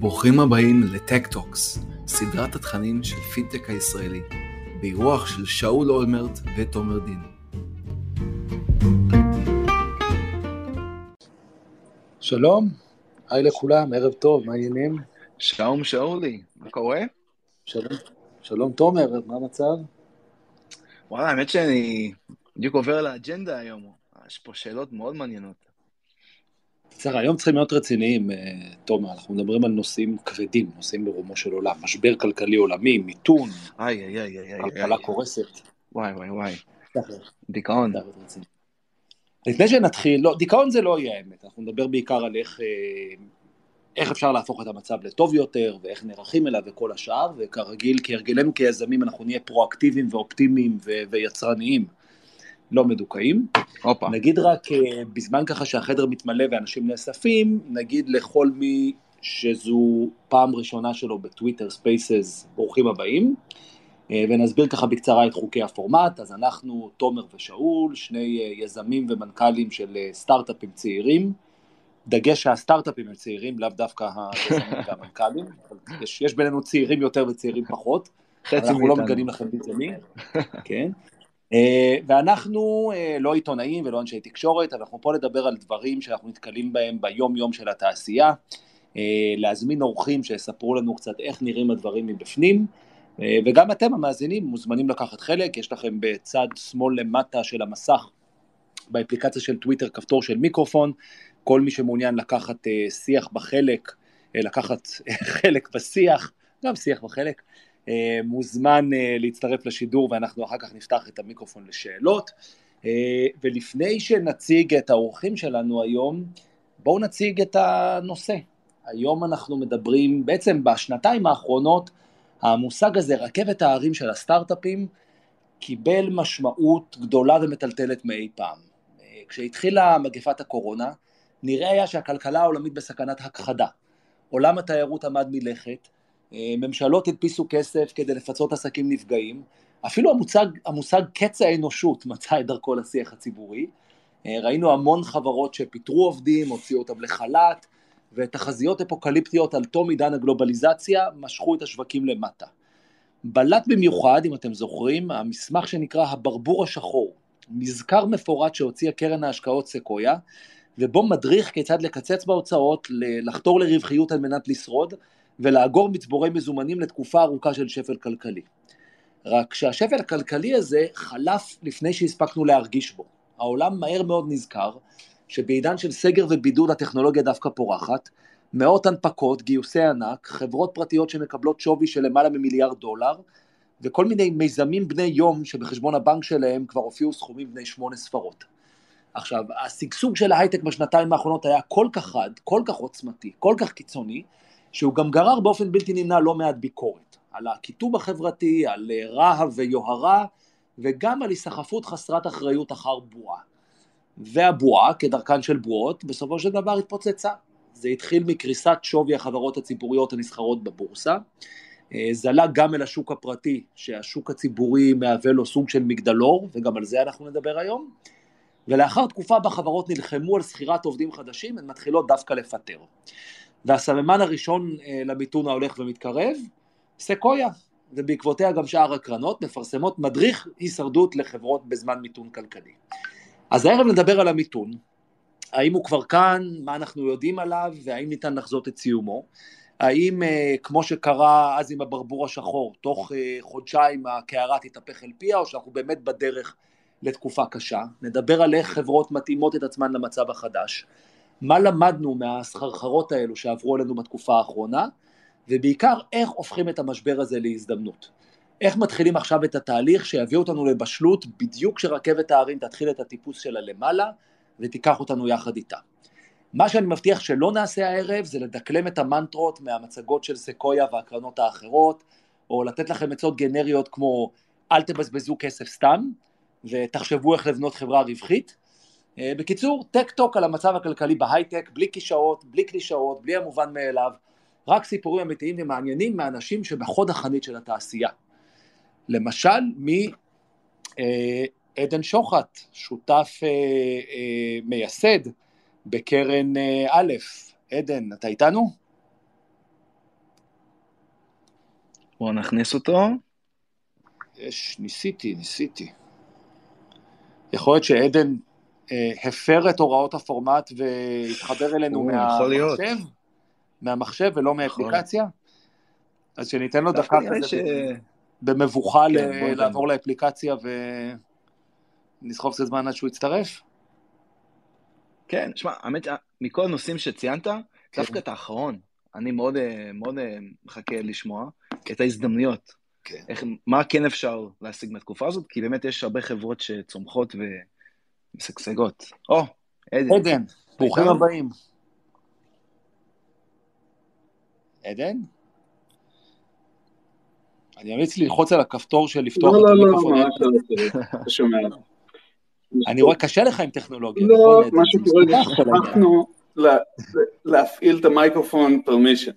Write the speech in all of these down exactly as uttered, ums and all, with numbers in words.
ברוכים הבאים לטק-טוקס, סדרת התכנים של פינטק הישראלי, באירוח של שאול אולמרט ותומר דין. שלום, היי לכולם, ערב טוב, מעניינים. שלום שאולי, מה קורה? שלום, שלום תומר, מה המצב? וואלה, האמת שאני בדיוק עובר לאג'נדה היום, יש פה שאלות מאוד מעניינות. קצר, היום צריכים להיות רציניים, תומר, אנחנו מדברים על נושאים כבדים, נושאים ברומו של עולם, משבר כלכלי עולמי, מיתון, כלכלה קורסת. וואי, וואי, וואי. דיכאון. לפני שנתחיל, לא, דיכאון זה לא יהיה האמת, אנחנו נדבר בעיקר על איך, איך אפשר להפוך את המצב לטוב יותר, ואיך נערכים אליו וכל השאר, וכרגיל, כהרגלנו כיזמים, אנחנו נהיה פרואקטיביים ואופטימיים ויצרניים. לא מדוכאים. Opa. נגיד רק בזמן ככה שהחדר מתמלא ואנשים נאספים, נגיד לכל מי שזו פעם ראשונה שלו בטוויטר ספייסס, ברוכים הבאים, ונסביר ככה בקצרה את חוקי הפורמט. אז אנחנו תומר ושאול, שני יזמים ומנכ"לים של סטארט-אפים צעירים, דגש שהסטארט-אפים הם צעירים, לאו דווקא היזמים והמנכ"לים, יש, יש בינינו צעירים יותר וצעירים פחות, אנחנו לא מגנים לכם ביזמים, כן? Uh, ואנחנו uh, לא עיתונאים ולא אנשי תקשורת, אבל אנחנו פה לדבר על דברים שאנחנו נתקלים בהם ביום יום של התעשייה, uh, להזמין אורחים שיספרו לנו קצת איך נראים הדברים מבפנים, uh, וגם אתם המאזינים מוזמנים לקחת חלק, יש לכם בצד שמאל למטה של המסך, באפליקציה של טוויטר כפתור של מיקרופון, כל מי שמעוניין לקחת uh, שיח בחלק, uh, לקחת חלק בשיח, גם שיח בחלק, מוזמן להצטרף לשידור, ואנחנו אחר כך נפתח את המיקרופון לשאלות. ולפני שנציג את האורחים שלנו היום, בואו נציג את הנושא. היום אנחנו מדברים, בעצם בשנתיים האחרונות, המושג הזה, רכבת הערים של הסטארט-אפים, קיבל משמעות גדולה ומטלטלת מאי פעם. כשהתחילה מגפת הקורונה, נראה היה שהכלכלה העולמית בסכנת הכחדה. עולם התיירות עמד מלכת, ממשלות הדפיסו כסף כדי לפצות עסקים נפגעים, אפילו המושג, המושג קץ האנושות מצא את דרכו לשיח הציבורי, ראינו המון חברות שפיטרו עובדים, הוציאו אותם לחל"ת, ותחזיות אפוקליפטיות על תום עידן הגלובליזציה משכו את השווקים למטה. בלט במיוחד, אם אתם זוכרים, המסמך שנקרא הברבור השחור, מזכר מפורט שהוציאה קרן ההשקעות סקויה, ובו מדריך כיצד לקצץ בהוצאות, לחתור לרווחיות על מנת לשרוד, ולאגור מצבורי מזומנים לתקופה ארוכה של שפל כלכלי. רק שהשפל הכלכלי הזה חלף לפני שהספקנו להרגיש בו. העולם מהר מאוד נזכר שבעידן של סגר ובידוד הטכנולוגיה דווקא פורחת, מאות הנפקות, גיוסי ענק, חברות פרטיות שמקבלות שווי של למעלה ממיליארד דולר, וכל מיני מיזמים בני יום שבחשבון הבנק שלהם כבר הופיעו סכומים בני שמונה ספרות. עכשיו, הסגסוג של ההייטק בשנתיים האחרונות היה כל כך חד, כל כך עוצמתי, כל כך קיצוני, שהוא גם גרר באופן בלתי נמנע לא מעט ביקורת, על הכיתוב החברתי, על רהב ויוהרה, וגם על היסחפות חסרת אחריות אחר בועה. והבועה, כדרכן של בועות, בסופו של דבר התפוצצה. זה התחיל מקריסת שווי החברות הציבוריות הנסחרות בבורסה, זלה גם אל השוק הפרטי, שהשוק הציבורי מהווה לו סוג של מגדלור, וגם על זה אנחנו נדבר היום, ולאחר תקופה בה חברות נלחמו על שכירת עובדים חדשים, הן מתחילות דווקא לפטר. והסממן הראשון למיתון ההולך ומתקרב, סקויה, ובעקבותיה גם שאר הקרנות מפרסמות מדריך הישרדות לחברות בזמן מיתון כלכלי. אז הערב נדבר על המיתון, האם הוא כבר כאן, מה אנחנו יודעים עליו, והאם ניתן לחזות את סיומו, האם כמו שקרה אז עם הברבור השחור, תוך חודשיים הקערה תתהפך אל פיה, או שאנחנו באמת בדרך לתקופה קשה, נדבר על איך חברות מתאימות את עצמן למצב החדש, מה למדנו מהסחרחרות האלו שעברו עלינו בתקופה האחרונה, ובעיקר איך הופכים את המשבר הזה להזדמנות. איך מתחילים עכשיו את התהליך שיביא אותנו לבשלות, בדיוק שרכבת הערים תתחיל את הטיפוס שלה למעלה, ותיקח אותנו יחד איתה. מה שאני מבטיח שלא נעשה הערב, זה לדקלם את המנטרות מהמצגות של סקויה והקרנות האחרות, או לתת לכם עצות גנריות כמו, אל תבזבזו כסף סתם, ותחשבו איך לבנות חברה רווחית, בקיצור, טק-טוק על המצב הכלכלי בהייטק, בלי כישאות, בלי קלישאות, בלי המובן מאליו, רק סיפורים אמיתיים ומעניינים מאנשים שבחוד החנית של התעשייה. למשל, מעדן שוחט, שותף מייסד בקרן א'. עדן, אתה איתנו? בואו נכניס אותו. יש, ניסיתי, ניסיתי. יכול להיות שעדן אה, הפר את הוראות הפורמט והתחבר אלינו מהמחשב, מהמחשב ולא מאפליקציה. אז שניתן לו דקה כזה ש... במבוכה כן, לעבור לאפליקציה ונסחוב את הזמן עד שהוא יצטרף. כן, שמע, האמת, מכל הנושאים שציינת, כן. דווקא את האחרון, אני מאוד, מאוד מחכה לשמוע, את ההזדמנויות. כן. איך, מה כן אפשר להשיג מהתקופה הזאת? כי באמת יש הרבה חברות שצומחות ומשגשגות. או, עדן. עדן, ברוכים הבאים. עדן? אני אמליץ ללחוץ על הכפתור של לפתוח את המיקרופון. לא, לא, לא, אתה שומע. אני רואה קשה לך עם טכנולוגיה. לא, מה שקורה זה שכחנו להפעיל את המייקרופון פרמישן.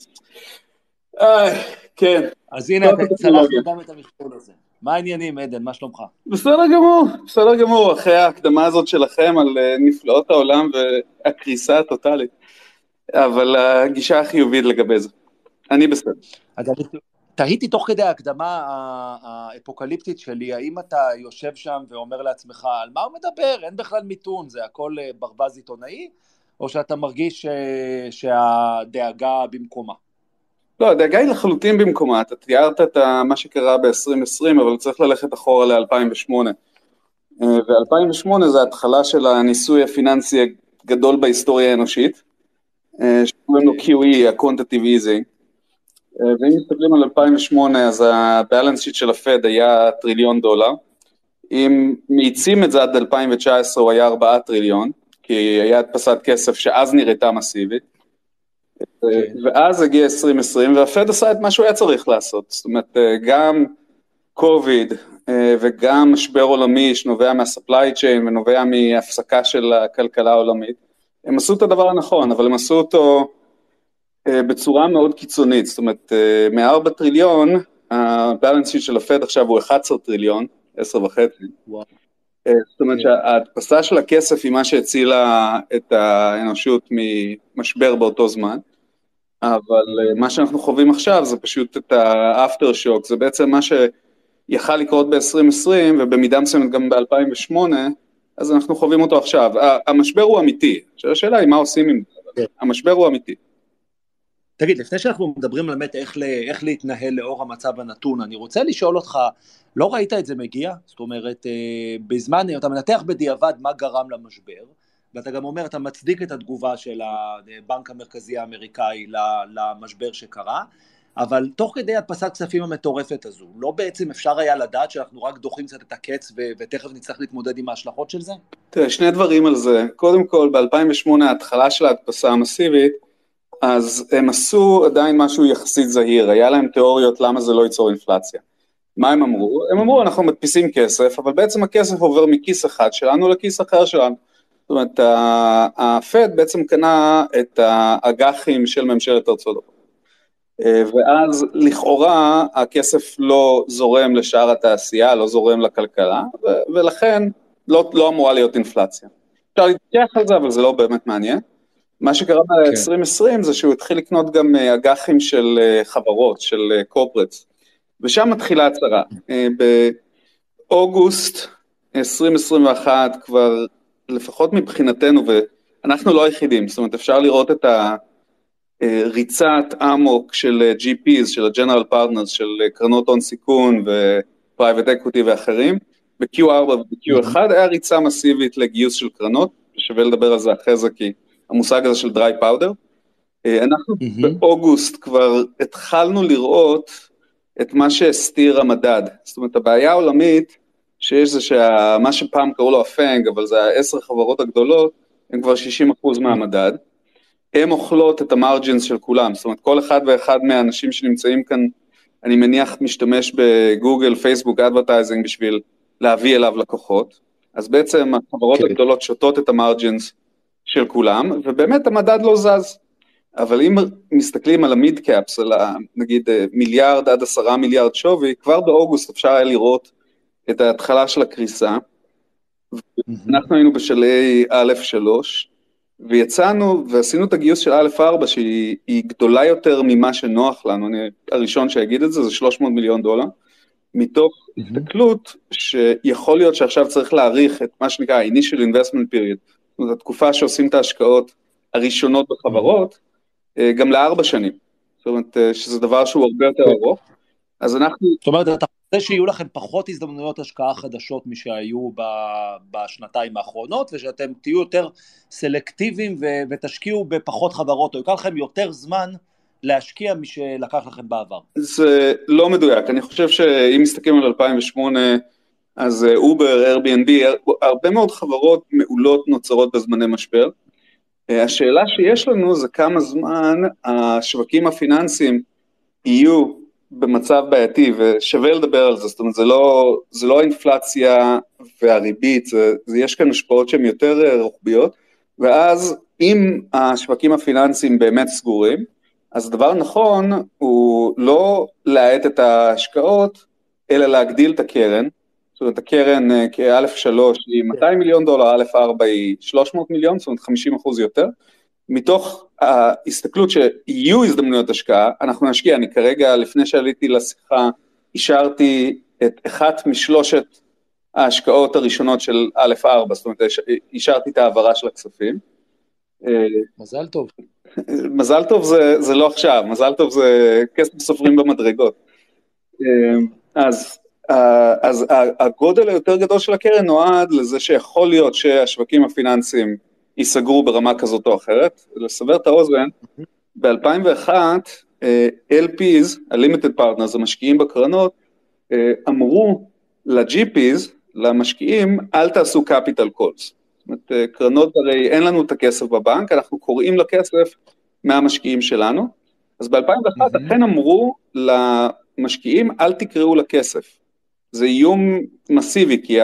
כן. אז הנה, צלחנו גם את המכפול הזה. מה העניינים, עדן? מה שלומך? בסדר גמור, בסדר גמור. אחרי ההקדמה הזאת שלכם על נפלאות העולם והקריסה הטוטלית. אבל הגישה החיובית לגבי זה. אני בסדר. אז אני... תהיתי תוך כדי ההקדמה האפוקליפטית שלי, האם אתה יושב שם ואומר לעצמך, על מה הוא מדבר? אין בכלל מיתון, זה הכל ברווז עיתונאי, או שאתה מרגיש שהדאגה במקומה? לא, הדאגה היא לחלוטין במקומה, אתה תיארת את מה שקרה ב-עשרים עשרים, אבל צריך ללכת אחורה ל-אלפיים ושמונה, ו-אלפיים ושמונה זה ההתחלה של הניסוי הפיננסי הגדול בהיסטוריה האנושית, שקוראים לו קיו אי, ה-Quantitative Easing, ואם מסתכלים על אלפיים ושמונה, אז ה-balance sheet של הפד היה טריליון דולר. אם מאיצים את זה עד אלפיים ותשע עשרה, הוא היה ארבעה טריליון, כי היה הדפסת כסף שאז נראיתה מסיבית. Okay. ואז הגיע עשרים עשרים, והפד עשה את מה שהוא היה צריך לעשות. זאת אומרת, גם קוביד וגם משבר עולמי שנובע מה-supply chain ונובע מהפסקה של הכלכלה העולמית, הם עשו את הדבר הנכון, אבל הם עשו אותו... בצורה מאוד קיצונית, זאת אומרת, מארבע טריליון, הבאלנס של הפד עכשיו הוא אחד עשר טריליון, עשר וחצי. זאת אומרת שההדפסה של הכסף היא מה שהצילה את האנושות ממשבר באותו זמן, אבל מה שאנחנו חווים עכשיו זה פשוט את האפטר שוק, זה בעצם מה שיכל לקרות ב-עשרים עשרים ובמידה מסוימת גם ב-אלפיים ושמונה, אז אנחנו חווים אותו עכשיו. המשבר הוא אמיתי, השאלה היא מה עושים עם זה, המשבר הוא אמיתי. תגיד, לפני שאנחנו מדברים באמת איך, איך להתנהל לאור המצב הנתון, אני רוצה לשאול אותך, לא ראית את זה מגיע? זאת אומרת, בזמן, אתה מנתח בדיעבד מה גרם למשבר, ואתה גם אומר, אתה מצדיק את התגובה של הבנק המרכזי האמריקאי למשבר שקרה, אבל תוך כדי הדפסת כספים המטורפת הזו, לא בעצם אפשר היה לדעת שאנחנו רק דוחים קצת את הקץ, ו- ותכף נצטרך להתמודד עם ההשלכות של זה? תראה, שני דברים על זה. קודם כל, ב-אלפיים ושמונה, ההתחלה של ההדפסה המסיבית, אז הם עשו עדיין משהו יחסית זהיר, היה להם תיאוריות למה זה לא ייצור אינפלציה. מה הם אמרו? הם אמרו, אנחנו מדפיסים כסף, אבל בעצם הכסף עובר מכיס אחד שלנו לכיס אחר שלנו. זאת אומרת, הפד בעצם קנה את האג"חים של ממשלת ארצות הברית. ואז לכאורה הכסף לא זורם לשאר התעשייה, לא זורם לכלכלה, ו- ולכן לא, לא אמורה להיות אינפלציה. אפשר להתייחס על זה, אבל זה לא באמת מעניין. מה שקרה ב-עשרים עשרים זה שהוא התחיל לקנות גם אג"חים של חברות, של קורפרטס, ושם מתחילה הצרה. באוגוסט עשרים עשרים ואחת כבר, לפחות מבחינתנו, ואנחנו לא היחידים, זאת אומרת אפשר לראות את הריצת אמוק של ג'י פיז, של ה-General Partners, של קרנות הון סיכון ו-Private Equity ואחרים, ב-קיו ארבע וב-קיו אחת היה ריצה מסיבית לגיוס של קרנות, שווה לדבר על זה אחרי זה כי... המושג הזה של דרי פאודר, אנחנו mm-hmm. באוגוסט כבר התחלנו לראות את מה שהסתיר המדד, זאת אומרת הבעיה העולמית שיש זה שמה שפעם קראו לו הפנג, אבל זה העשר חברות הגדולות, הן כבר שישים אחוז mm-hmm. מהמדד, הן אוכלות את המרג'ינס של כולם, זאת אומרת כל אחד ואחד מהאנשים שנמצאים כאן, אני מניח משתמש בגוגל, פייסבוק, אדברטייזינג בשביל להביא אליו לקוחות, אז בעצם החברות okay. הגדולות שוטות את המרג'ינס, של כולם, ובאמת המדד לא זז. אבל אם מסתכלים על המיד קאפס, על נגיד מיליארד עד עשרה מיליארד שווי, כבר באוגוסט אפשר היה לראות את ההתחלה של הקריסה, ואנחנו היינו בשלהי א' שלוש, ויצאנו ועשינו את הגיוס של א' ארבע שהיא גדולה יותר ממה שנוח לנו, אני הראשון שיגיד את זה, זה שלוש מאות מיליון דולר, מתוך התקלות שיכול להיות שעכשיו צריך להעריך את מה שנקרא initial investment period, זאת אומרת, התקופה שעושים את ההשקעות הראשונות בחברות, גם לארבע שנים, זאת אומרת, שזה דבר שהוא הרבה יותר ארוך, אז אנחנו... זאת אומרת, אתה חושב שיהיו לכם פחות הזדמנויות השקעה חדשות משהיו בשנתיים האחרונות, ושאתם תהיו יותר סלקטיביים ותשקיעו בפחות חברות, או יקח לכם יותר זמן להשקיע משלקח לכם בעבר. זה לא מדויק, אני חושב שאם מסתכלים על אלפיים ושמונה, אז אובר, Airbnb, הרבה מאוד חברות מעולות נוצרות בזמני משבר. השאלה שיש לנו זה כמה זמן השווקים הפיננסיים יהיו במצב בעייתי, ושווה לדבר על זה, זאת אומרת, זה לא, זה לא האינפלציה והריבית, זה, זה יש כאן השפעות שהן יותר רוחביות, ואז אם השווקים הפיננסיים באמת סגורים, אז הדבר נכון הוא לא להעט את ההשקעות, אלא להגדיל את הקרן, זאת אומרת, הקרן כ-א' שלוש היא מאתיים מיליון דולר, א' ארבע היא שלוש מאות מיליון, זאת אומרת, חמישים אחוז יותר, מתוך ההסתכלות שיהיו הזדמנויות השקעה, אנחנו נשקיע, אני כרגע, לפני שעליתי לשיחה, השארתי את אחת משלושת ההשקעות הראשונות של א' ארבע, זאת אומרת, השארתי את העברה של הכספים. מזל טוב. מזל טוב זה, זה לא עכשיו, מזל טוב זה כסף סופרים במדרגות. אז, אז הגודל היותר גדול של הקרן נועד לזה שיכול להיות שהשווקים הפיננסיים ייסגרו ברמה כזאת או אחרת. לסבר את האוזן, ב-אלפיים ואחת, אל פיז, ה-Limited Partners, המשקיעים בקרנות, אמרו ל-ג'י פיז, למשקיעים, אל תעשו capital calls. זאת אומרת, קרנות הרי אין לנו את הכסף בבנק, אנחנו קוראים לכסף מהמשקיעים שלנו. אז ב-אלפיים ואחת, אכן אמרו למשקיעים, אל תקראו לכסף. זה איום מסיבי, כי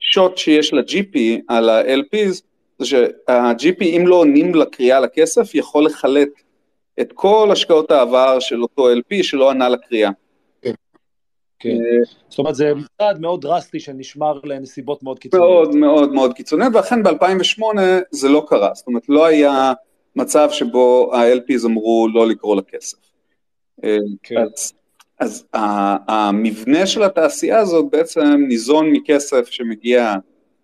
השוט שיש ל-ג'י פי על ה-אל פיז, זה שה-ג'י פי, אם לא עונים לקריאה לכסף, יכול לחלט את כל השקעות העבר של אותו אל פי שלא ענה לקריאה. כן. זאת אומרת, זה מצד מאוד דרסטי שנשמר לנסיבות מאוד קיצוניות. מאוד מאוד מאוד קיצוניות, ואכן ב-אלפיים ושמונה זה לא קרה. זאת אומרת, לא היה מצב שבו ה-אל פיז אמרו לא לקרוא לכסף. אז המבנה של התעשייה הזאת בעצם ניזון מכסף שמגיע...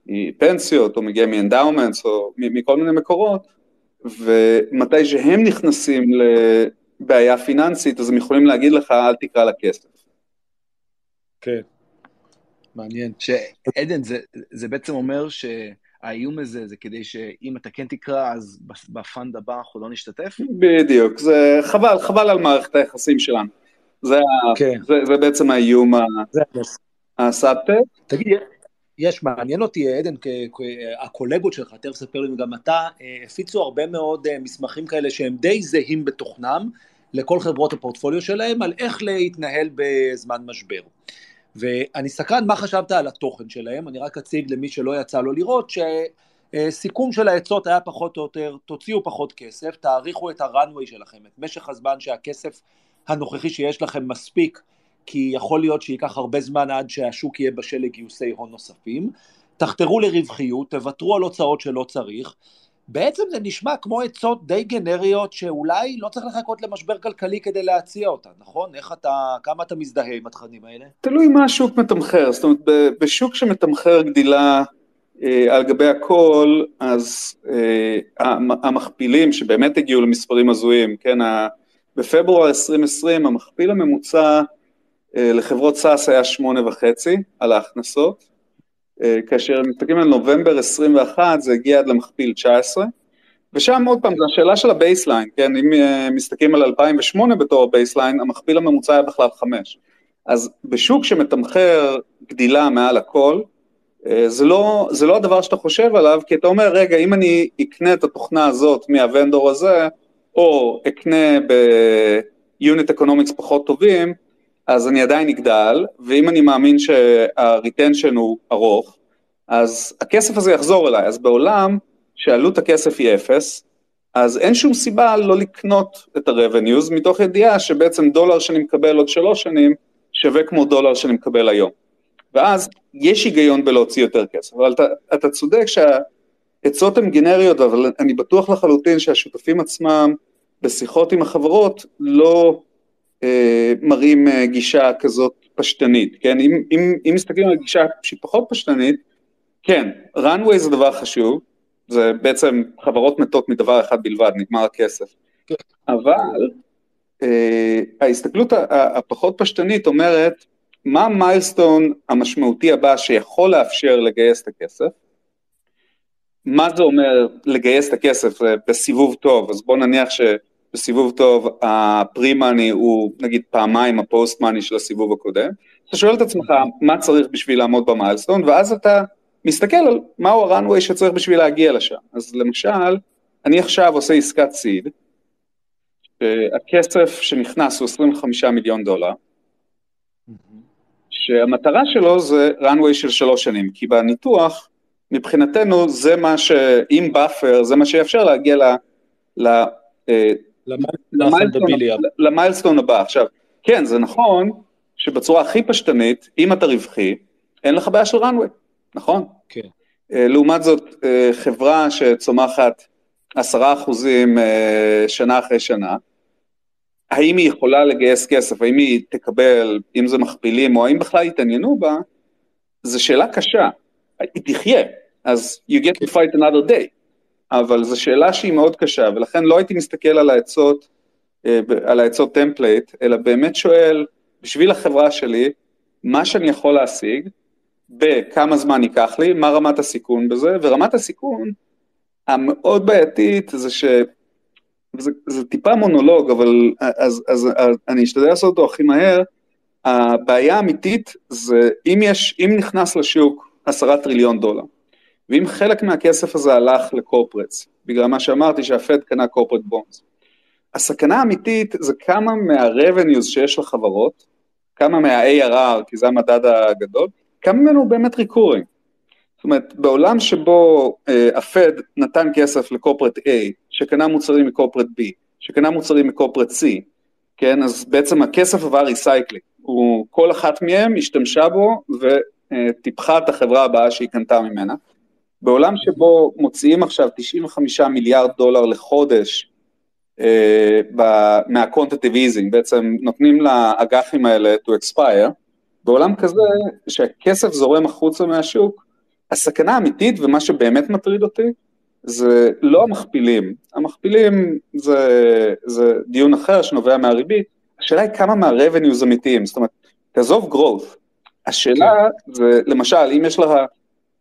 מפנסיות, או מגיע מ-endowments, או מכל מיני מקורות, ומתי שהם נכנסים לבעיה פיננסית, אז הם יכולים להגיד לך, אל תקרא לכסף. כן, מעניין. שעדן, זה, זה בעצם אומר שהאיום הזה, זה כדי שאם אתה כן תקרא, אז בפנד הבא אנחנו לא נשתתף? בדיוק, זה חבל, חבל על מערכת היחסים שלנו. זה, כן. זה, זה בעצם האיום הסאבטקסט. תגיד, יש, מעניין אותי, עדן, הקולגות שלך, תכף ספר לי גם אתה, הפיצו הרבה מאוד מסמכים כאלה שהם די זהים בתוכנם, לכל חברות הפורטפוליו שלהם, על איך להתנהל בזמן משבר. ואני סקרן מה חשבת על התוכן שלהם, אני רק אציג למי שלא יצא לו לראות, שסיכום של העצות היה פחות או יותר, תוציאו פחות כסף, תאריכו את הרנווי שלכם, את משך הזמן שהכסף הנוכחי שיש לכם מספיק, כי יכול להיות שייקח הרבה זמן עד שהשוק יהיה בשל לגיוסי הון נוספים, תחתרו לרווחיות, תוותרו על הוצאות שלא צריך, בעצם זה נשמע כמו עצות די גנריות, שאולי לא צריך לחכות למשבר כלכלי כדי להציע אותה, נכון? איך אתה, כמה אתה מזדהה עם התכנים האלה? תלוי מה השוק מתמחר, זאת אומרת, בשוק שמתמחר גדילה אה, על גבי הכל, אז אה, המכפילים שבאמת הגיעו למספרים הזויים, כן, ה, בפברואר עשרים עשרים, המכפיל הממוצע, לחברות סאס היה שמונה וחצי על ההכנסות, כאשר מתקנים על נובמבר עשרים ואחת, זה הגיע עד למכפיל תשע עשרה, ושם עוד פעם, זו השאלה של הבייסליין, כן, אם מסתכלים על אלפיים ושמונה בתור הבייסליין, המכפיל הממוצע היה בכלל חמש, אז בשוק שמתמחר גדילה מעל הכל, זה לא, זה לא הדבר שאתה חושב עליו, כי אתה אומר, רגע, אם אני אקנה את התוכנה הזאת מהוונדור הזה, או אקנה ביונט אקונומיקס פחות טובים, אז אני עדיין אגדל, ואם אני מאמין שהריטנשן הוא ארוך, אז הכסף הזה יחזור אליי. אז בעולם שעלות הכסף היא אפס, אז אין שום סיבה לא לקנות את ה-revenues, מתוך ידיעה שבעצם דולר שאני מקבל עוד שלוש שנים, שווה כמו דולר שאני מקבל היום. ואז יש היגיון בלהוציא יותר כסף, אבל אתה, אתה צודק עצות הן גנריות, אבל אני בטוח לחלוטין שהשותפים עצמם בשיחות עם החברות לא אה, מראים אה, גישה כזאת פשטנית, כן? אם, אם, אם מסתכלים על גישה שהיא פחות פשטנית, כן, runway זה דבר חשוב, זה בעצם חברות מתות מדבר אחד בלבד, נגמר הכסף. אבל אה, ההסתכלות הפחות פשטנית אומרת, מה המיילסטון המשמעותי הבא שיכול לאפשר לגייס את הכסף? מה זה אומר לגייס את הכסף בסיבוב טוב? אז בוא נניח שבסיבוב טוב הפרימני הוא נגיד פעמיים הפוסט-מני של הסיבוב הקודם. אתה שואל את עצמך מה צריך בשביל לעמוד במיילסטון, ואז אתה מסתכל על מהו הרנווי שצריך בשביל להגיע לשם. אז למשל, אני עכשיו עושה עסקת סיד, שהכסף שנכנס הוא עשרים וחמישה מיליון דולר, שהמטרה שלו זה רנווי של שלוש שנים, כי בניתוח, מבחינתנו זה מה שאם באפר, זה מה שיאפשר להגיע למיילסטון הבא. עכשיו, כן, זה נכון שבצורה הכי פשטנית, אם אתה רווחי, אין לך בעיה של רנווי, נכון? כן. לעומת זאת, חברה שצומחת עשרה אחוזים שנה אחרי שנה, האם היא יכולה לגייס כסף, האם היא תקבל, אם זה מכפילים, או האם בכלל יתעניינו בה, זו שאלה קשה. היא תחיה, אז you get to fight another day, אבל זו שאלה שהיא מאוד קשה, ולכן לא הייתי מסתכל על העצות, על העצות טמפלייט, אלא באמת שואל, בשביל החברה שלי, מה שאני יכול להשיג, בכמה זמן ייקח לי, מה רמת הסיכון בזה, ורמת הסיכון המאוד בעייתית, זה ש... זה, זה טיפה מונולוג, אבל אז, אז, אז אני אשתדל לעשות אותו הכי מהר. הבעיה האמיתית זה אם, יש, אם נכנס לשוק עשרה טריליון דולר, ואם חלק מהכסף הזה הלך לקורפרטס, בגלל מה שאמרתי שהפד קנה קורפרט בונדס, הסכנה האמיתית זה כמה מה-revenues שיש לחברות, כמה מה-A R R, כי זה המדד הגדול, כמה ממנו באמת ריקורי. זאת אומרת, בעולם שבו הפד uh, נתן כסף לקורפרט A, שקנה מוצרים מקורפרט B, שקנה מוצרים מקורפרט C, כן, אז בעצם הכסף עבר ריסייקלינג, כל אחת מהם השתמשה בו וטיפחה את החברה הבאה שהיא קנתה ממנה. בעולם שבו מוציאים עכשיו תשעים וחמישה מיליארד דולר לחודש uh, ב- מה-quantitative easing, בעצם נותנים לאג"חים האלה to expire, בעולם כזה שהכסף זורם החוצה מהשוק, הסכנה האמיתית, ומה שבאמת מטריד אותי, זה לא המכפילים. המכפילים זה, זה דיון אחר שנובע מהריבית. השאלה היא כמה מה-revenues אמיתיים. זאת אומרת, תעזוב growth. השאלה זה, למשל, אם יש לך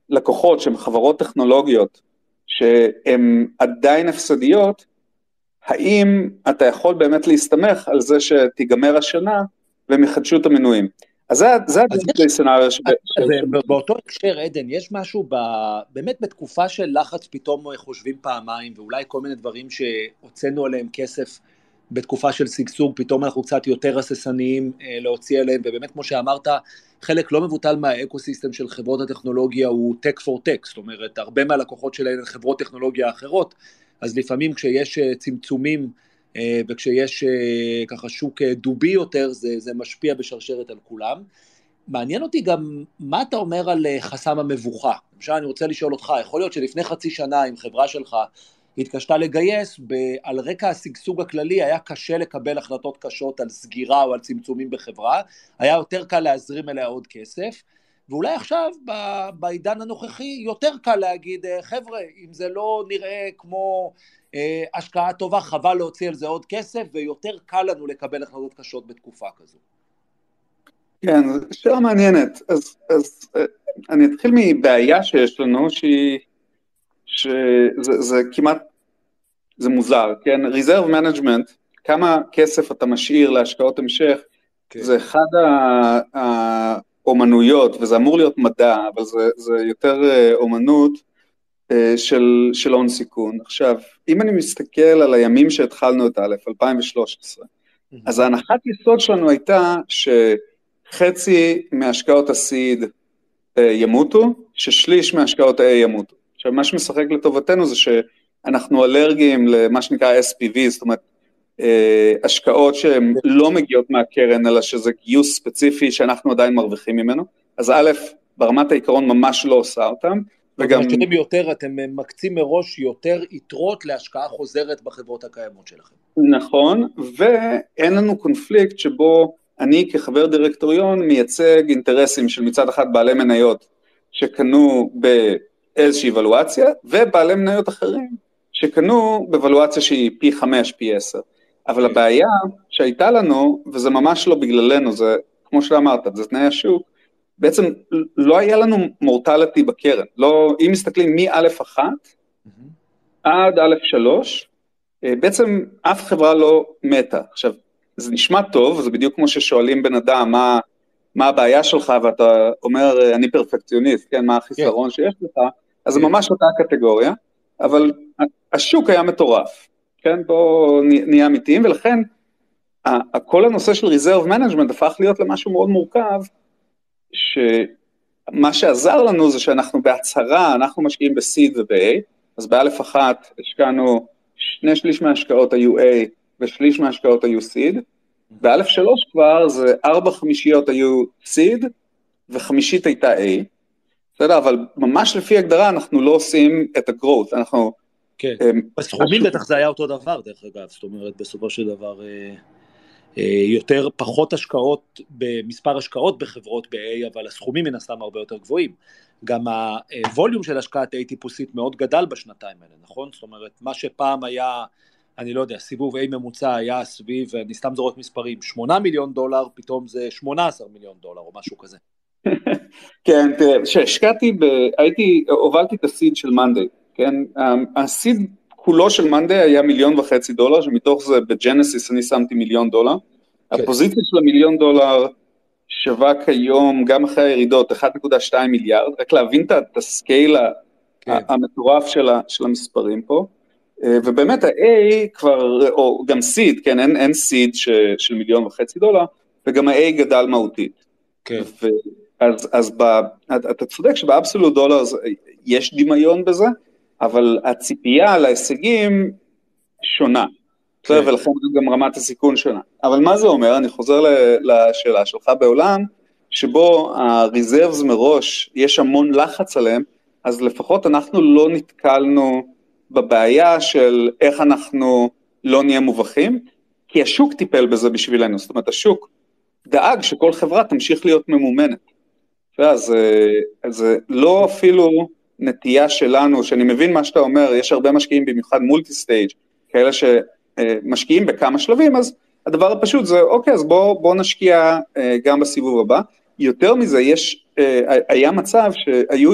לקוחות שהן חברות טכנולוגיות, שהן עדיין הפסדיות, האם אתה יכול באמת להסתמך על זה שתיגמר השנה, והם יחדשו את המנויים? אז זה הדבר סנאריו ש... באותו הקשר, עדן, יש משהו באמת בתקופה של לחץ פתאום חושבים פעמיים, ואולי כל מיני דברים שהוצאנו עליהם כסף בתקופה של סגסוג, פתאום אנחנו קצת יותר הססניים להוציא עליהם, ובאמת כמו שאמרת, חלק לא מבוטל מהאקוסיסטם של חברות הטכנולוגיה הוא tech for tech, זאת אומרת, הרבה מהלקוחות שלהם חברות טכנולוגיה אחרות, אז לפעמים כשיש צמצומים, וכשיש ככה שוק דובי יותר, זה, זה משפיע בשרשרת על כולם. מעניין אותי גם מה אתה אומר על חסם המבוכה. למשל, אני רוצה לשאול אותך, יכול להיות שלפני חצי שנה, אם חברה שלך התקשתה לגייס, על רקע הסגסוג הכללי היה קשה לקבל החלטות קשות על סגירה או על צמצומים בחברה, היה יותר קל להזרים אליה עוד כסף, ואולי עכשיו, בעידן הנוכחי, יותר קל להגיד, חבר'ה, אם זה לא נראה כמו השקעה טובה, חבל להוציא על זה עוד כסף, ויותר קל לנו לקבל החלטות קשות בתקופה כזו. כן, שאלה מעניינת. אז, אז אני אתחיל מבעיה שיש לנו, שהיא, שזה, זה כמעט, זה מוזר, כן? Reserve Management, כמה כסף אתה משאיר להשקעות המשך, כן. זה אחד ה... ה אומנויות, וזה אמור להיות מדע, אבל זה, זה יותר אומנות של, של הון סיכון. עכשיו, אם אני מסתכל על הימים שהתחלנו את א', אלפיים ושלוש עשרה, mm-hmm. אז ההנחת יסוד שלנו הייתה שחצי מהשקעות הסיד ימותו, ששליש מהשקעות ה-A ימותו. עכשיו, מה שמשחק לטובתנו זה שאנחנו אלרגיים למה שנקרא S P V, זאת אומרת, השקעות שהן לא מגיעות מהקרן, אלא שזה גיוס ספציפי שאנחנו עדיין מרוויחים ממנו, אז א', ברמת העיקרון ממש לא עושה אותם, וגם משלמים יותר, אתם מקצים מראש יותר יתרות להשקעה חוזרת בחברות הקיימות שלכם. נכון, ואין לנו קונפליקט שבו אני כחבר דירקטוריון מייצג אינטרסים של מצד אחד בעלי מניות שקנו באיזושהי ולואציה, ובעלי מניות אחרים שקנו בוולואציה שהיא פי חמש, פי עשר. אבל הבעיה שהייתה לנו, וזה ממש לא בגללנו, זה כמו שאמרת, זה תנאי השוק, בעצם לא היה לנו מורטליטי בקרן. לא, אם מסתכלים מ-א' אחת עד א' שלוש, בעצם אף חברה לא מתה. עכשיו, זה נשמע טוב, זה בדיוק כמו ששואלים בן אדם, מה, מה הבעיה שלך, ואתה אומר, אני פרפקציוניסט, כן, מה החיסרון שיש לך, אז זה ממש אותה קטגוריה, אבל השוק היה מטורף, כן, בוא נהיה אמיתיים, ולכן, כל הנושא של reserve management הפך להיות למשהו מאוד מורכב, שמה שעזר לנו זה שאנחנו בהצהרה, אנחנו משקיעים ב-seed וב-A, אז באלף אחת השקענו שני שליש מההשקעות היו A, ושליש מההשקעות היו seed, באלף שלוש כבר זה ארבע חמישיות היו seed, וחמישית הייתה A, בסדר, אבל ממש לפי הגדרה אנחנו לא עושים את הגרוט, אנחנו... כן, בסכומים בטח זה היה אותו דבר דרך אגב, זאת אומרת בסופו של דבר... יותר פחות השקעות במספר השקעות בחברות ב-A, אבל הסכומים מן הסתם הרבה יותר גבוהים. גם הווליום של השקעת A טיפוסית מאוד גדל בשנתיים האלה, נכון? זאת אומרת, מה שפעם היה, אני לא יודע, סיבוב A ממוצע היה סביב, אני סתם זורק מספרים, שמונה מיליון דולר, פתאום זה שמונה עשר מיליון דולר או משהו כזה. כן, תראה, שהשקעתי, הייתי, הובלתי את הסיד של מנדי, כן? הסיד... כולו של מנדי היה מיליון וחצי דולר, שמתוך זה בג'נסיס אני שמתי מיליון דולר. כן. הפוזיציה של המיליון דולר שווה כיום, גם אחרי הירידות, אחד נקודה שתיים מיליארד, רק להבין את הסקייל כן. המטורף של, ה, של המספרים פה. ובאמת ה-A כבר, או גם סיד, כן, אין, אין סיד ש, של מיליון וחצי דולר, וגם ה-A גדל מהותית. כן. ואז, אז ב, אתה צודק שבאבסולוט דולר יש דמיון בזה, אבל הציפייה להישגים שונה, כן. ולכן גם רמת הסיכון שונה. אבל מה זה אומר? אני חוזר לשאלה שלך בעולם, שבו הריזרבס מראש, יש המון לחץ עליהם, אז לפחות אנחנו לא נתקלנו בבעיה של איך אנחנו לא נהיה מובכים, כי השוק טיפל בזה בשבילנו, זאת אומרת, השוק דאג שכל חברה תמשיך להיות ממומנת. אז זה לא אפילו... נטייה שלנו, שאני מבין מה שאתה אומר, יש הרבה משקיעים, במיוחד מולטי-סטייג', כאלה שמשקיעים בכמה שלבים, אז הדבר הפשוט זה, אוקיי, אז בוא, בוא נשקיע גם בסיבוב הבא. יותר מזה, יש, היה מצב שהיו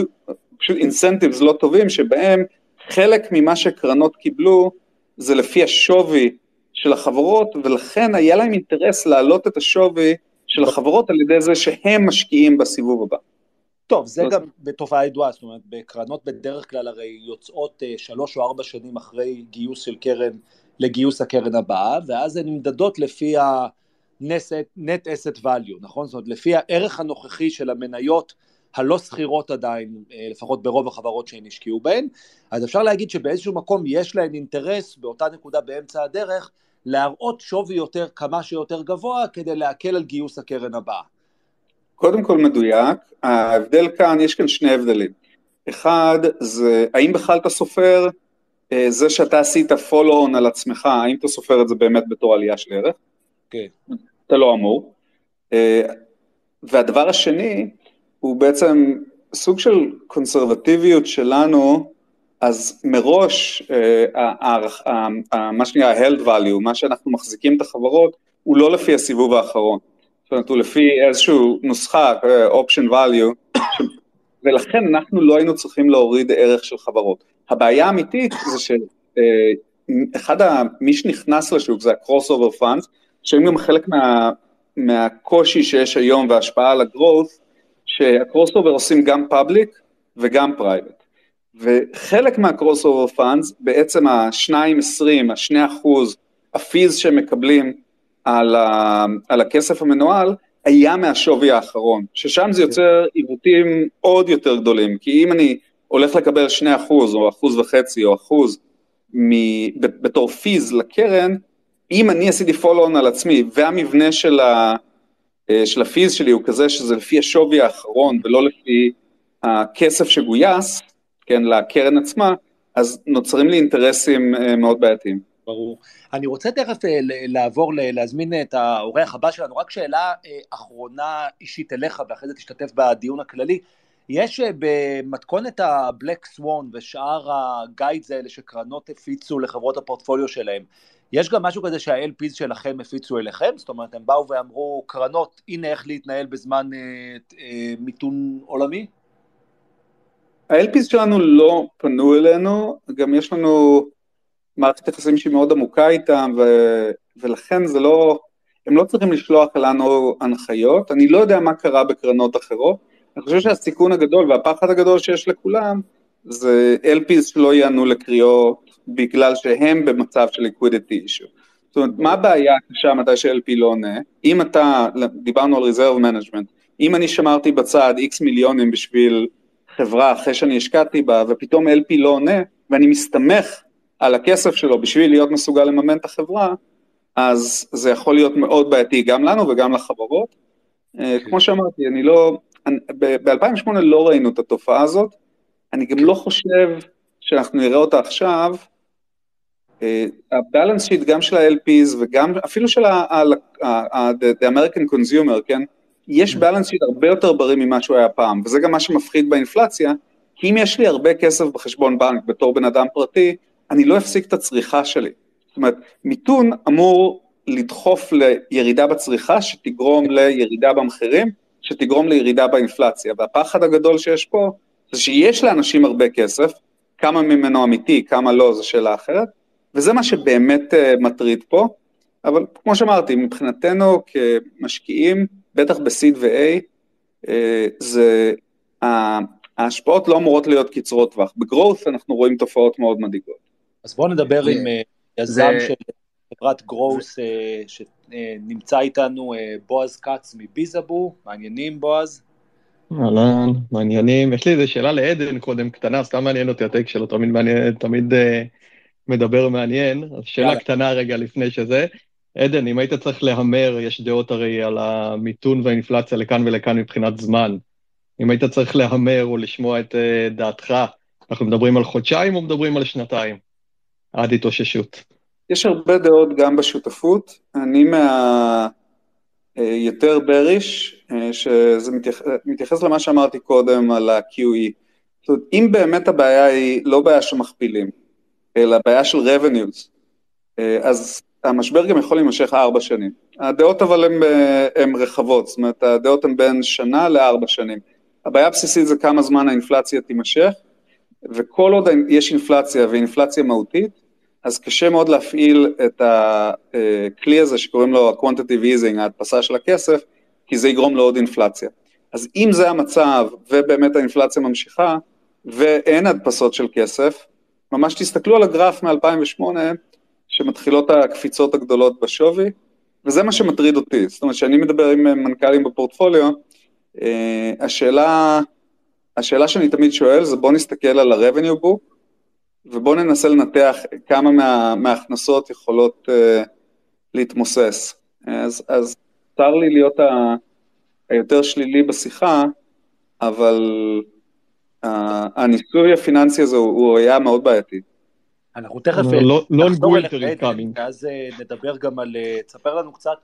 פשוט אינסנטיבס לא טובים, שבהם חלק ממה שקרנות קיבלו, זה לפי השווי של החברות, ולכן היה להם אינטרס להעלות את השווי של החברות, על ידי זה שהם משקיעים בסיבוב הבא. טוב, זה גם בתופעה ידועה, זאת אומרת, בקרנות בדרך כלל הרי יוצאות שלוש או ארבע שנים אחרי גיוס של קרן לגיוס הקרן הבאה, ואז הן נמדדות לפי ה-net asset value, נכון? זאת אומרת, לפי הערך הנוכחי של המניות הלא סחירות עדיין, לפחות ברוב החברות שהן השקיעו בהן, אז אפשר להגיד שבאיזשהו מקום יש להן אינטרס, באותה נקודה באמצע הדרך, להראות שווי יותר, כמה שיותר גבוה, כדי להקל על גיוס הקרן הבאה. קודם כל מדויק, ההבדל כאן, יש כאן שני הבדלים. אחד, זה, האם בכלל אתה סופר, זה שאתה עשית follow-on על עצמך, האם אתה סופר את זה באמת בתור עלייה של ערך? Okay. אתה לא אמור. והדבר השני, הוא בעצם סוג של קונסרבטיביות שלנו, אז מראש, מה שנראה, ה-held value, מה שאנחנו מחזיקים את החברות, הוא לא לפי הסיבוב האחרון. זאת אומרת, הוא לפי איזשהו נוסחה, option value, ולכן אנחנו לא היינו צריכים להוריד ערך של חברות. הבעיה האמיתית זה שאחד מי שנכנס לשוק, זה ה-crossover funds, שהם גם חלק מה, מהקושי שיש היום וההשפעה על ה-growth, שה-crossover עושים גם public וגם private. וחלק מה-crossover funds, בעצם ה-שתיים עשרים, ה-שני אחוז, הפיז שהם מקבלים, על, ה, על הכסף המנועל, היה מהשווי האחרון, ששם זה יוצר עיוותים עוד יותר גדולים, כי אם אני הולך לקבל שני אחוז, או אחוז וחצי, או אחוז, מ, בתור פיז לקרן, אם אני עשיתי follow-on על עצמי, והמבנה של, ה, של הפיז שלי הוא כזה, שזה לפי השווי האחרון, ולא לפי הכסף שגויס, כן, לקרן עצמה, אז נוצרים לי אינטרסים מאוד בעייתיים. ברור. אני רוצה תכף לעבור, להזמין את האורח הבא שלנו, רק שאלה אחרונה אישית אליך, ואחרי זה תשתתף בדיון הכללי. יש במתכונת הבלק סוון ושאר הגיידס האלה שקרנות הפיצו לחברות הפורטפוליו שלהם, יש גם משהו כזה שה-אל פי'ז שלכם הפיצו אליכם? זאת אומרת, הם באו ואמרו, קרנות, הנה איך להתנהל בזמן אה, אה, מיתון עולמי? ה-אל פי'ז שלנו לא פנו אלינו, גם יש לנו מערכת יחסים שהיא מאוד עמוקה איתם, ו... ולכן זה לא, הם לא צריכים לשלוח לנו הנחיות, אני לא יודע מה קרה בקרנות אחרות, אני חושב שהסיכון הגדול והפחד הגדול שיש לכולם, זה אל פי'ז שלא יענו לקריאות, בגלל שהם במצב של liquidity issue. זאת אומרת, מה הבעיה קשה מתי ש-אל פי לא עונה? אם אתה, דיברנו על reserve management, אם אני שמרתי בצד X מיליונים בשביל חברה אחרי שאני השקעתי בה, ופתאום אל פי לא עונה, ואני מסתמך על הכסף שלו בשביל להיות מסוגל לממן את החברה, אז זה יכול להיות מאוד בעייתי גם לנו וגם לחברות. כמו שאמרתי, אני לא, ב-אלפיים ושמונה לא ראינו את התופעה הזאת, אני גם לא חושב שאנחנו נראה אותה עכשיו, הבאלנס שיט גם של ה-אל פי'ז וגם אפילו של the American consumer, כן? יש בלנס שיט הרבה יותר בריא ממה שהוא היה פעם, וזה גם מה שמפחיד באינפלציה, כי אם יש לי הרבה כסף בחשבון בנק בתור בן אדם פרטי, אני לא אפסיק את הצריכה שלי. זאת אומרת, מיתון אמור לדחוף לירידה בצריכה, שתגרום לירידה במחירים, שתגרום לירידה באינפלציה, והפחד הגדול שיש פה, זה שיש לאנשים הרבה כסף, כמה ממנו אמיתי, כמה לא, זו שאלה אחרת, וזה מה שבאמת מטריד פה, אבל כמו שאמרתי, מבחינתנו כמשקיעים, בטח ב-Seed ו-A, זה, ההשפעות לא אמורות להיות קצרות טווח, בגרוס אנחנו רואים תופעות מאוד מדאיגות. אז בואו נדבר עם יזם של חברת גרוס, שנמצא איתנו בועז כ"ץ מביזאבו, מעניינים בועז? אהלן, מעניינים. יש לי איזו שאלה לעדן קודם, קטנה, סתם מעניין אותי הטייק שלו, תמיד מעניין, תמיד אה, מדבר מעניין, אז שאלה yeah. קטנה רגע לפני שזה. עדן, אם היית צריך להמר, יש דעות הרי על המיתון והאינפלציה לכאן ולכאן מבחינת זמן. אם היית צריך להמר או לשמוע את אה, דעתך, אנחנו מדברים על חודשיים או מדברים על שנתיים? עד התאוששות. יש הרבה דעות גם בשותפות, אני מה... יותר בריש, שזה מתייחס, מתייחס למה שאמרתי קודם על ה-קיו אי. זאת אומרת, אם באמת הבעיה היא לא בעיה שמכפילים, אלא בעיה של revenues, אז המשבר גם יכול להימשך ארבע שנים. הדעות אבל הן רחבות, זאת אומרת, הדעות הן בין שנה לארבע שנים. הבעיה הבסיסית זה כמה זמן האינפלציה תימשך, וכל עוד יש אינפלציה ואינפלציה מהותית, אז קשה מאוד להפעיל את הכלי הזה שקוראים לו ה-quantitative easing, ההדפסה של הכסף, כי זה יגרום לעוד אינפלציה. אז אם זה המצב, ובאמת האינפלציה ממשיכה, ואין הדפסות של כסף, ממש תסתכלו על הגרף מ-אלפיים ושמונה, שמתחילות הקפיצות הגדולות בשווי, וזה מה שמטריד אותי. זאת אומרת, שאני מדבר עם מנכ"לים בפורטפוליו, השאלה, השאלה שאני תמיד שואל, זה בוא נסתכל על ה-revenue book, ובואו ננסה לנתח כמה מה, מההכנסות יכולות uh, להתמוסס. אז, אז צר לי להיות ה, היותר שלילי בשיחה, אבל uh, הניסוי הפיננסי הזה הוא, הוא היה מאוד בעייתי. אנחנו תכף לא, לא, לא נחזור אליך עדן, ואז uh, נדבר גם על, uh, תספר לנו קצת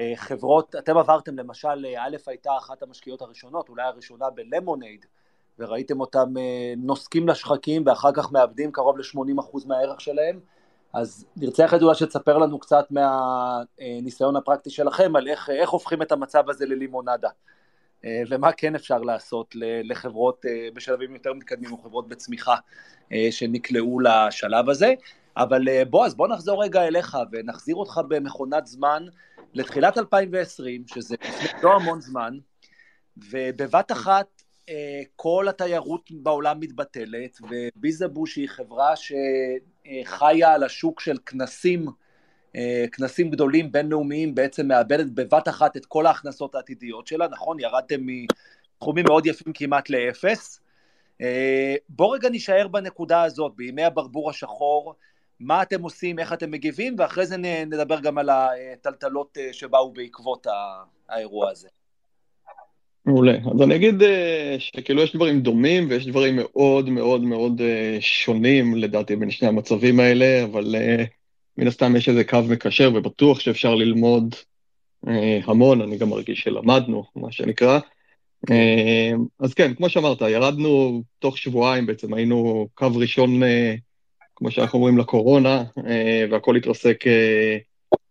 מחברות, אתם עברתם למשל, א' הייתה אחת המשקיעות הראשונות, אולי הראשונה בלמונייד, וראיתם אותם נוסקים לשחקים, ואחר כך מאבדים קרוב ל-שמונים אחוז מהערך שלהם, אז נרצה אחת אולי שתספר לנו קצת מהניסיון הפרקטי שלכם, על איך, איך הופכים את המצב הזה ללימונדה, ומה כן אפשר לעשות לחברות בשלבים יותר מתקדמים, או חברות בצמיחה שנקלעו לשלב הזה, אבל בועז, בוא נחזור רגע אליך, ונחזיר אותך במכונת זמן לתחילת אלפיים ועשרים, שזה לא המון זמן, ובבת אחת, כל התיירות בעולם מתבטלת, וביזאבו שהיא חברה שחיה על השוק של כנסים, כנסים גדולים בינלאומיים, בעצם מאבדת בבת אחת את כל ההכנסות העתידיות שלה, נכון? ירדתם מתחומים מאוד יפים כמעט לאפס. בוא רגע נשאר בנקודה הזאת, בימי הברבור השחור, מה אתם עושים, איך אתם מגיבים, ואחרי זה נדבר גם על הטלטלות שבאו בעקבות האירוע הזה. מעולה. אז אני אגיד שכאילו יש דברים דומים, ויש דברים מאוד מאוד מאוד שונים, לדעתי, בין שני המצבים האלה, אבל מן הסתם יש איזה קו מקשר, ובטוח שאפשר ללמוד המון, אני גם מרגיש שלמדנו, מה שנקרא. אז כן, כמו שאמרת, ירדנו תוך שבועיים, בעצם היינו קו ראשון, כמו שאנחנו אומרים, לקורונה, והכל התרסק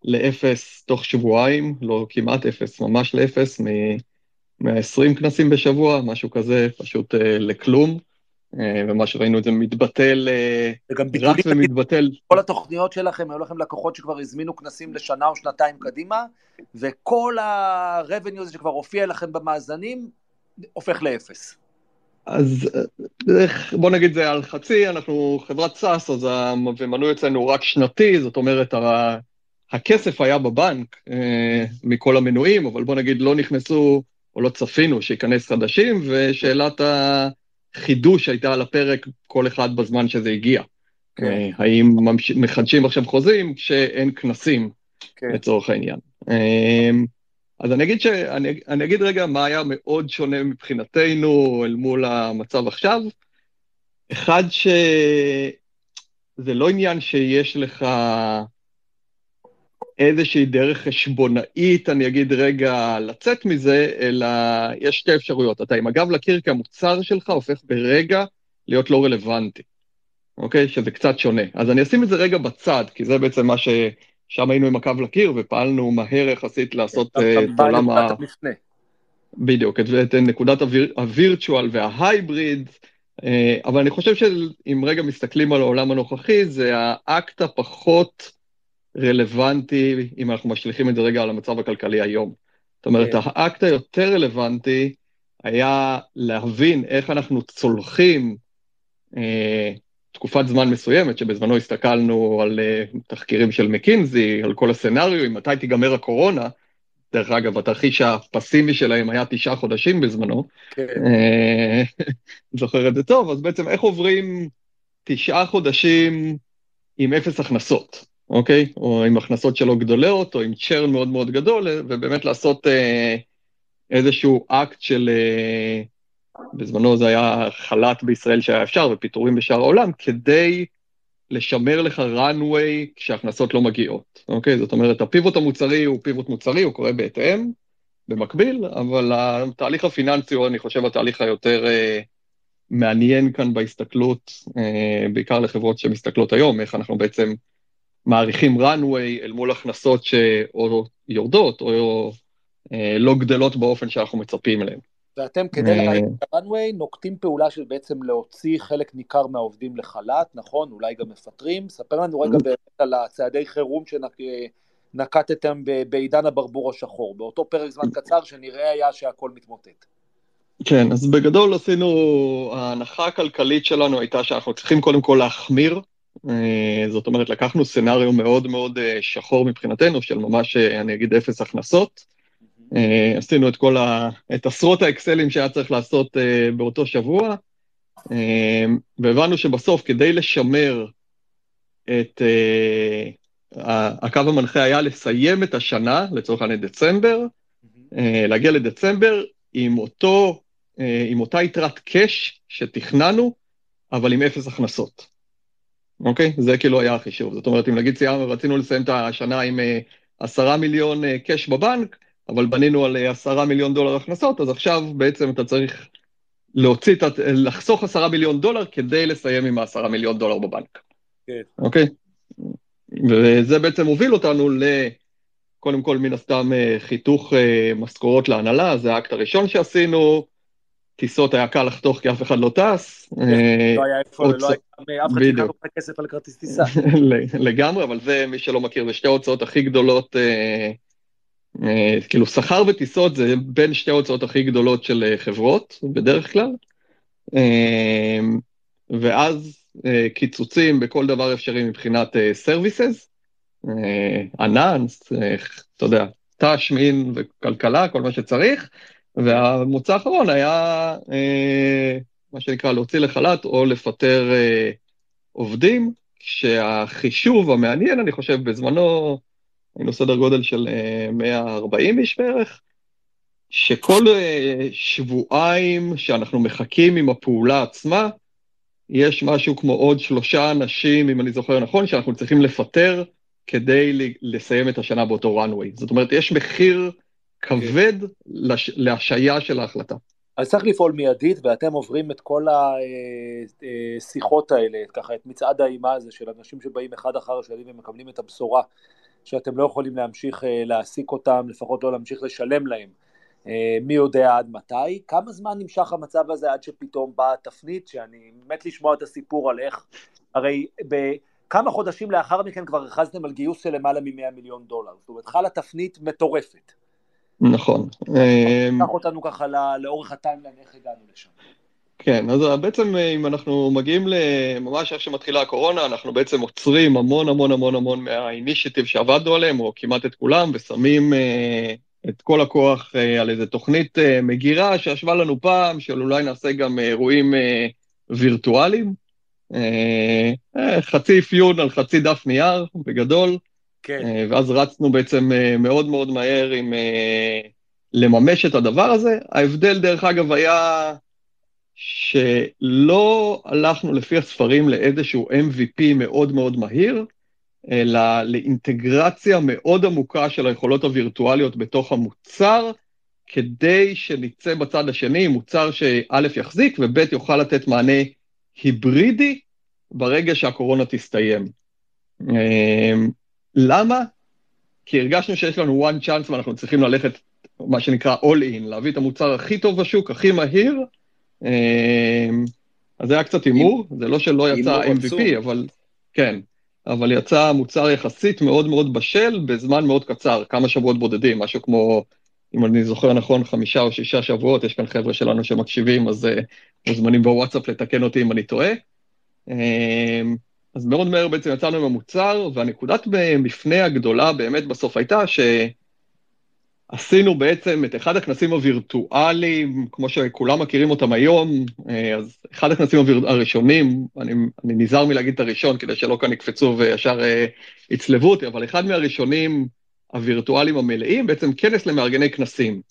לאפס תוך שבועיים, לא כמעט אפס, ממש לאפס, מ... מ-עשרים כנסים בשבוע, משהו כזה, פשוט אה, לכלום, אה, ומה שראינו את זה מתבטל, אה, רק ומתבטל. כל התוכניות שלכם, היו לכם לקוחות שכבר הזמינו כנסים לשנה או שנתיים קדימה, וכל ה-revenue שכבר הופיע לכם במאזנים, הופך לאפס. אז בוא נגיד זה על חצי, אנחנו חברת סאס, אז המנוי אצלנו רק שנתי, זאת אומרת, ה- הכסף היה בבנק אה, מכל המנויים, אבל בוא נגיד לא נכנסו, או לא צפינו שיכנס חדשים, ושאלת החידוש הייתה על הפרק כל אחד בזמן שזה הגיע. Okay. האם מחדשים עכשיו חוזים כשאין כנסים okay. לצורך העניין. אז אני אגיד, ש... אני... אני אגיד רגע מה היה מאוד שונה מבחינתנו אל מול המצב עכשיו. אחד שזה לא עניין שיש לך איזושהי דרך חשבונאית, אני אגיד רגע לצאת מזה, אלא יש שתי אפשרויות. אתה עם הגב לקיר, כי המוצר שלך הופך ברגע להיות לא רלוונטי, אוקיי? שזה קצת שונה. אז אני אשים את זה רגע בצד, כי זה בעצם מה ששם היינו עם הקו לקיר, ופעלנו מהר יחסית לעשות את עולם ה... בדיוק, את נקודת הווירטואל וההייבריד, אבל אני חושב שאם רגע מסתכלים על העולם הנוכחי, זה האקט הפחות... רלוונטי, אם אנחנו משליכים את זה רגע על המצב הכלכלי היום. זאת אומרת, האקט היותר רלוונטי היה להבין איך אנחנו צולחים תקופת זמן מסוימת, שבזמנו הסתכלנו על תחקירים של מקינזי, על כל הסנריו, אם מתי תיגמר הקורונה, דרך אגב, התרחיש הפסימי שלהם היה תשעה חודשים בזמנו, זוכר את זה טוב, אז בעצם איך עוברים תשעה חודשים עם אפס הכנסות? אוקיי? או עם הכנסות שלו גדולות, או עם צ'רן מאוד מאוד גדול, ובאמת לעשות אה, איזשהו אקט של, אה, בזמנו זה היה חל"ת בישראל שהיה אפשר, ופיטורים בשאר העולם, כדי לשמר לך runway כשהכנסות לא מגיעות. אוקיי? זאת אומרת, הפיבוט המוצרי הוא פיבוט מוצרי, הוא קורה בהתאם, במקביל, אבל התהליך הפיננסי הוא, אני חושב, התהליך היותר... אה, מעניין כאן בהסתכלות, אה, בעיקר לחברות שמסתכלות היום, איך אנחנו בעצם... מעריכים runway אל מול הכנסות שאו יורדות, או אה, לא גדלות באופן שאנחנו מצפים אליהם. ואתם כדי להעריך את runway, נוקטים פעולה של בעצם להוציא חלק ניכר מהעובדים לחל"ת, נכון? אולי גם מפטרים. ספר לנו רגע באמת על הצעדי חירום שנקטתם בעידן הברבור השחור, באותו פרק זמן קצר שנראה היה שהכל מתמוטט. כן, אז בגדול עשינו, ההנחה הכלכלית שלנו הייתה שאנחנו צריכים קודם כל להחמיר, זאת אומרת, לקחנו סנריו מאוד מאוד שחור מבחינתנו, של ממש, אני אגיד, אפס הכנסות. עשינו את כל ה... את עשרות האקסלים שהיה צריך לעשות באותו שבוע, והבנו שבסוף, כדי לשמר את... הקו המנחה היה לסיים את השנה, לצורך העניין דצמבר, להגיע לדצמבר עם אותו, עם אותה יתרת קש שתכננו, אבל עם אפס הכנסות. אוקיי? זה כאילו היה החישוב. זאת אומרת, אם נגיד סיימנו, רצינו לסיים את השנה עם עשרה מיליון קש בבנק, אבל בנינו על עשרה מיליון דולר הכנסות, אז עכשיו בעצם אתה צריך להוציא, לחסוך עשרה מיליון דולר כדי לסיים עם עשרה מיליון דולר בבנק. אוקיי? וזה בעצם הוביל אותנו לקודם כל מן הסתם חיתוך משכורות להנהלה, זה האקט הראשון שעשינו, טיסות היה קל לחתוך כי אף אחד לא טס. לא היה איפה, לא היה, אף אחד שיקח לך כסף על כרטיס טיסה. לגמרי, אבל זה מי שלא מכיר, זה שתי ההוצאות הכי גדולות, כאילו שכר וטיסות זה בין שתי ההוצאות הכי גדולות של חברות, בדרך כלל, ואז קיצוצים בכל דבר אפשרי מבחינת סרוויסס, אננס, אתה יודע, תש, מין וכלכלה, כל מה שצריך, והמוצא האחרון היה, אה, מה שנקרא, להוציא לחל"ת או לפטר אה, עובדים, שהחישוב המעניין, אני חושב, בזמנו, היינו סדר גודל של אה, מאה וארבעים איש בערך, שכל שבועיים שאנחנו מחכים עם הפעולה עצמה, יש משהו כמו עוד שלושה אנשים, אם אני זוכר נכון, שאנחנו צריכים לפטר כדי לסיים את השנה באותו רנווי. זאת אומרת, יש מחיר כבד לש... להשעיה של ההחלטה. אז צריך לפעול מיידית, ואתם עוברים את כל השיחות האלה, ככה, את מצעד האימה הזה של אנשים שבאים אחד אחר השני ומקבלים את הבשורה, שאתם לא יכולים להמשיך להעסיק אותם, לפחות לא להמשיך לשלם להם. מי יודע עד מתי? כמה זמן נמשך המצב הזה עד שפתאום באה התפנית, שאני מת לשמוע את הסיפור על איך, הרי בכמה חודשים לאחר מכן כבר הרחזתם על גיוס של למעלה מ-מאה מיליון דולר, זאת אומרת, חלה תפנית מטורפת. נכון. ניקח אותנו ככה לאורך הטיימליין, איך הגענו לשם? כן, אז בעצם אם אנחנו מגיעים לממש איך שמתחילה הקורונה, אנחנו בעצם עוצרים המון המון המון המון מהאינישיטיב שעבדנו עליהם, או כמעט את כולם, ושמים את כל הכוח על איזו תוכנית מגירה שישבה לנו פעם, שאולי נעשה גם אירועים וירטואליים, חצי פיון על חצי דף נייר, בגדול, כן. ואז רצנו בעצם מאוד מאוד מהר עם לממש את הדבר הזה. ההבדל דרך אגב היה שלא הלכנו לפי הספרים לאיזשהו אם וי פי מאוד מאוד מהיר, אלא לאינטגרציה מאוד עמוקה של היכולות הווירטואליות בתוך המוצר, כדי שניצא בצד השני מוצר שא' יחזיק וב' יוכל לתת מענה היברידי ברגע שהקורונה תסתיים. למה? כי הרגשנו שיש לנו one chance ואנחנו צריכים ללכת, מה שנקרא all in, להביא את המוצר הכי טוב בשוק, הכי מהיר. אז זה היה קצת אימור, זה לא שלא יצא אם וי פי, אבל כן, אבל יצא מוצר יחסית מאוד מאוד בשל, בזמן מאוד קצר, כמה שבועות בודדים, משהו כמו, אם אני זוכר נכון, חמישה או שישה שבועות, יש כאן חבר'ה שלנו שמקשיבים, אז מוזמנים בוואטסאפ לתקן אותי אם אני טועה. אז מאוד מהר בעצם יצאנו עם המוצר, והנקודת במפנה הגדולה באמת בסוף הייתה שעשינו בעצם את אחד הכנסים הווירטואליים, כמו שכולם מכירים אותם היום, אז אחד הכנסים הראשונים, אני, אני נזהר מלהגיד את הראשון, כדי שלא כאן יקפצו וישר יצלבו אותי, אבל אחד מהראשונים הווירטואליים המלאים, בעצם כנס למארגני כנסים.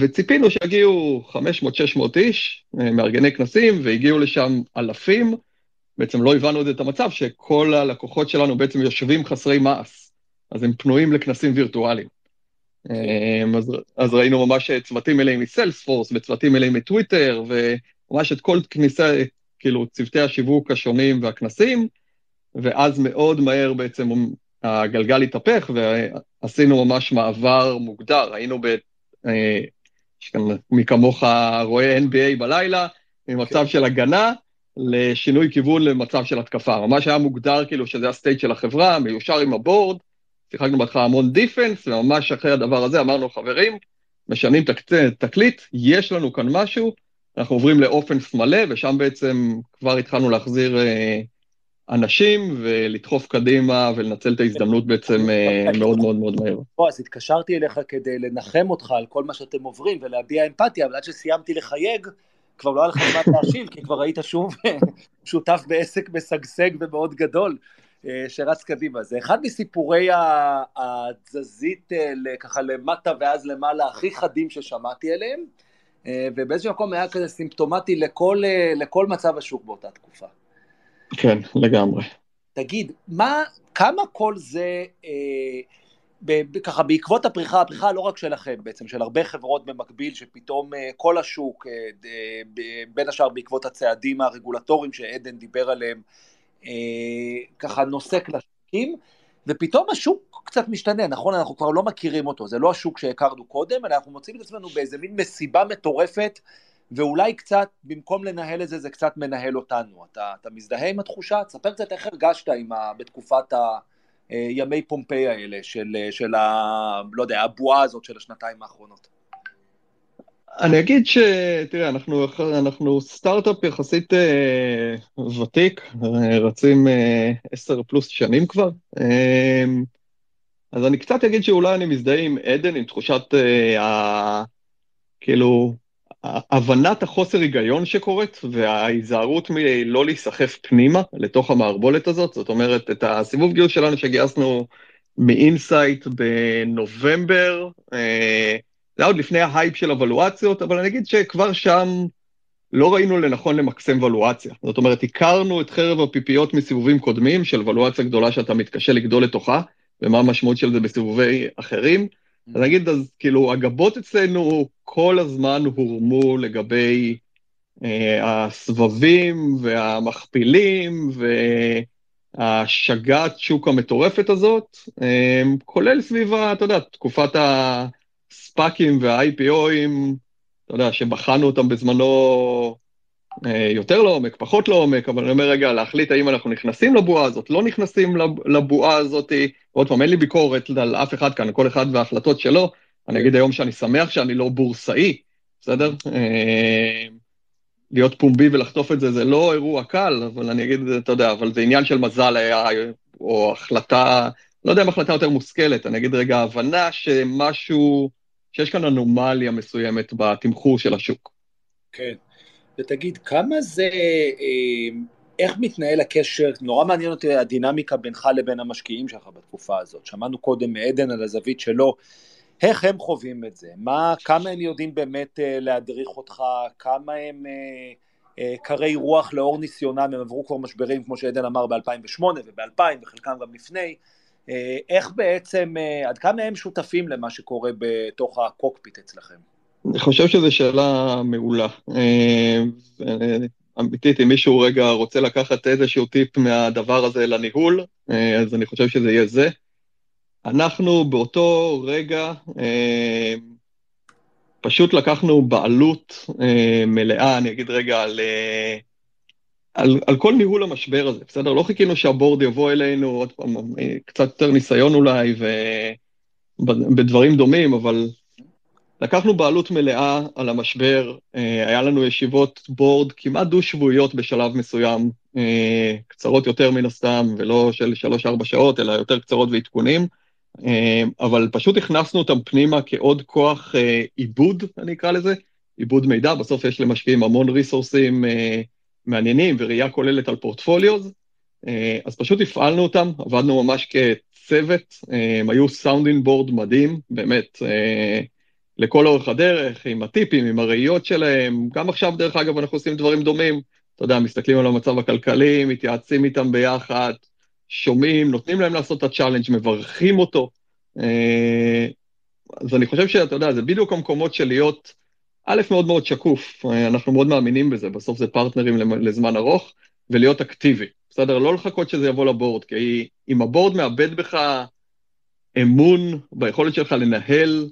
וציפינו שהגיעו חמש מאות עד שש מאות איש, מארגני כנסים, והגיעו לשם אלפים, בעצם לא הבנו את המצב שכל הלקוחות שלנו בעצם יושבים חסרי מעש, אז הם פנויים לכנסים וירטואליים. אז, אז ראינו ממש צוותים אליהם מסיילספורס, וצוותים אליהם מטוויטר, וממש את כל כניסה, כאילו צוותי השיווק השונים והכנסים, ואז מאוד מהר בעצם הגלגל התהפך, ועשינו ממש מעבר מוגדר, היינו ב... מכמוך רואה אן בי איי בלילה, ממצב של הגנה, לשינוי כיוון למצב של התקפה. ממש היה מוגדר כאילו שזה הסטייט של החברה, מיושר עם הבורד, שיחקנו בהתחלה המון דיפנס, וממש אחרי הדבר הזה אמרנו, חברים, משנים תקליט, יש לנו כאן משהו, אנחנו עוברים לאופנס מלא, ושם בעצם כבר התחלנו להחזיר אנשים, ולדחוף קדימה, ולנצל את ההזדמנות בעצם מאוד מאוד מאוד מהר. אז התקשרתי אליך כדי לנחם אותך על כל מה שאתם עוברים, ולהביע אמפתיה, אבל עד שסיימתי לחייג, כבר לא היה לך מה להשיב, כי כבר ראית שוב שותף בעסק מסגסג ומאוד גדול, שרץ קדימה. זה אחד מסיפורי התזזית, ככה למטה ואז למעלה, הכי חדים ששמעתי עליהם, ובאיזשהו מקום היה כזה סימפטומטי לכל, לכל מצב השוק באותה תקופה. כן, לגמרי. תגיד, מה, כמה כל זה, ככה בעקבות הפריחה, הפריחה לא רק שלכם בעצם, של הרבה חברות במקביל, שפתאום כל השוק, בין השאר בעקבות הצעדים הרגולטוריים שעדן דיבר עליהם, ככה נוסק לשקים, ופתאום השוק קצת משתנה, נכון? אנחנו כבר לא מכירים אותו, זה לא השוק שהכרנו קודם, אלא אנחנו מוצאים את עצמנו באיזה מין מסיבה מטורפת, ואולי קצת, במקום לנהל את זה, זה קצת מנהל אותנו. אתה, אתה מזדהה עם התחושה? תספר קצת איך הרגשת עם ה, בתקופת ה... ימי פומפי האלה של, של ה, לא יודע, הבועה הזאת של השנתיים האחרונות. אני אגיד ש... תראה, אנחנו, אנחנו סטארט-אפ יחסית ותיק, רצים עשר פלוס שנים כבר, אז אני קצת אגיד שאולי אני מזדהה עם עדן, עם תחושת ה... כאילו, הבנת החוסר היגיון שקורית, וההיזהרות מלא להיסחף פנימה לתוך המערבולת הזאת, זאת אומרת, את הסיבוב גיוס שלנו שגייסנו מאינסייט בנובמבר, זה עוד לפני ההייפ של הוולואציות, אבל אני אגיד שכבר שם לא ראינו לנכון למקסם וולואציה. זאת אומרת, הכרנו את חרב הפיפיות מסיבובים קודמים של וולואציה גדולה שאתה מתקשה לגדול לתוכה, ומה המשמעות של זה בסיבובי אחרים. אז נגיד, אז כאילו, הגבות אצלנו כל הזמן הורמו לגבי אה, הסבבים והמכפילים והשגת שוק המטורפת הזאת, אה, כולל סביבה, אתה יודע, תקופת הספאקים וה-איי פי או'ים, אתה יודע, שבחנו אותם בזמנו אה, יותר לעומק, פחות לעומק, אבל אני אומר רגע, להחליט האם אנחנו נכנסים לבועה הזאת, לא נכנסים לבועה הזאת, ועוד פעם, אין לי ביקורת על אף אחד כאן, כל אחד וההחלטות שלו, אני אגיד היום שאני שמח שאני לא בורסאי, בסדר? אה, להיות פומבי ולחטוף את זה, זה לא אירוע קל, אבל אני אגיד, אתה יודע, אבל זה עניין של מזל היה, או החלטה, לא יודע אם החלטה יותר מושכלת, אני אגיד רגע, הבנה שמשהו, שיש כאן אנומליה מסוימת בתמחור של השוק. כן, ותגיד, כמה זה, איך מתנהל הקשר, נורא מעניין אותי הדינמיקה בינך לבין המשקיעים שלך בתקופה הזאת, שמענו קודם מעדן על הזווית שלו, איך הם חווים את זה, מה, כמה הם יודעים באמת להדריך אותך, כמה הם קרי רוח לאור ניסיונם, הם עברו כבר משברים, כמו שעדן אמר ב-אלפיים ושמונה וב-אלפיים, וחלקם גם לפני, איך בעצם, עד כמה הם שותפים למה שקורה בתוך הקוקפיט אצלכם? אני חושב שזו שאלה מעולה. אמיתית, אם מישהו רגע רוצה לקחת איזשהו טיפ מהדבר הזה לניהול, אז אני חושב שזה יהיה זה. אנחנו באותו רגע פשוט לקחנו בעלות מלאה, אני אגיד רגע על... על, על כל ניהול המשבר הזה, בסדר? לא חיכינו שהבורד יבוא אלינו, עוד פעם, קצת יותר ניסיון אולי, ובדברים דומים, אבל לקחנו בעלות מלאה על המשבר, היה לנו ישיבות בורד כמעט דו-שבועיות בשלב מסוים, קצרות יותר מן הסתם, ולא של שלוש-ארבע שעות, אלא יותר קצרות ועדכונים, אבל פשוט הכנסנו אותם פנימה כעוד כוח עיבוד, אני אקרא לזה, עיבוד מידע, בסוף יש למשקיעים המון ריסורסים, מעניינים וראייה כוללת על פורטפוליוז, אז פשוט הפעלנו אותם, עבדנו ממש כצוות, הם היו סאונדינג בורד מדהים, באמת, לכל אורך הדרך, עם הטיפים, עם הראיות שלהם, גם עכשיו דרך אגב אנחנו עושים דברים דומים, אתה יודע, מסתכלים על המצב הכלכלי, מתייעצים איתם ביחד, שומעים, נותנים להם לעשות את הצ'אלנג', מברכים אותו, אז אני חושב שאתה יודע, זה בדיוק המקומות של להיות, א', מאוד מאוד שקוף, אנחנו מאוד מאמינים בזה, בסוף זה פרטנרים לזמן ארוך, ולהיות אקטיבי, בסדר? לא לחכות שזה יבוא לבורד, כי אם הבורד מאבד בך אמון ביכולת שלך לנהל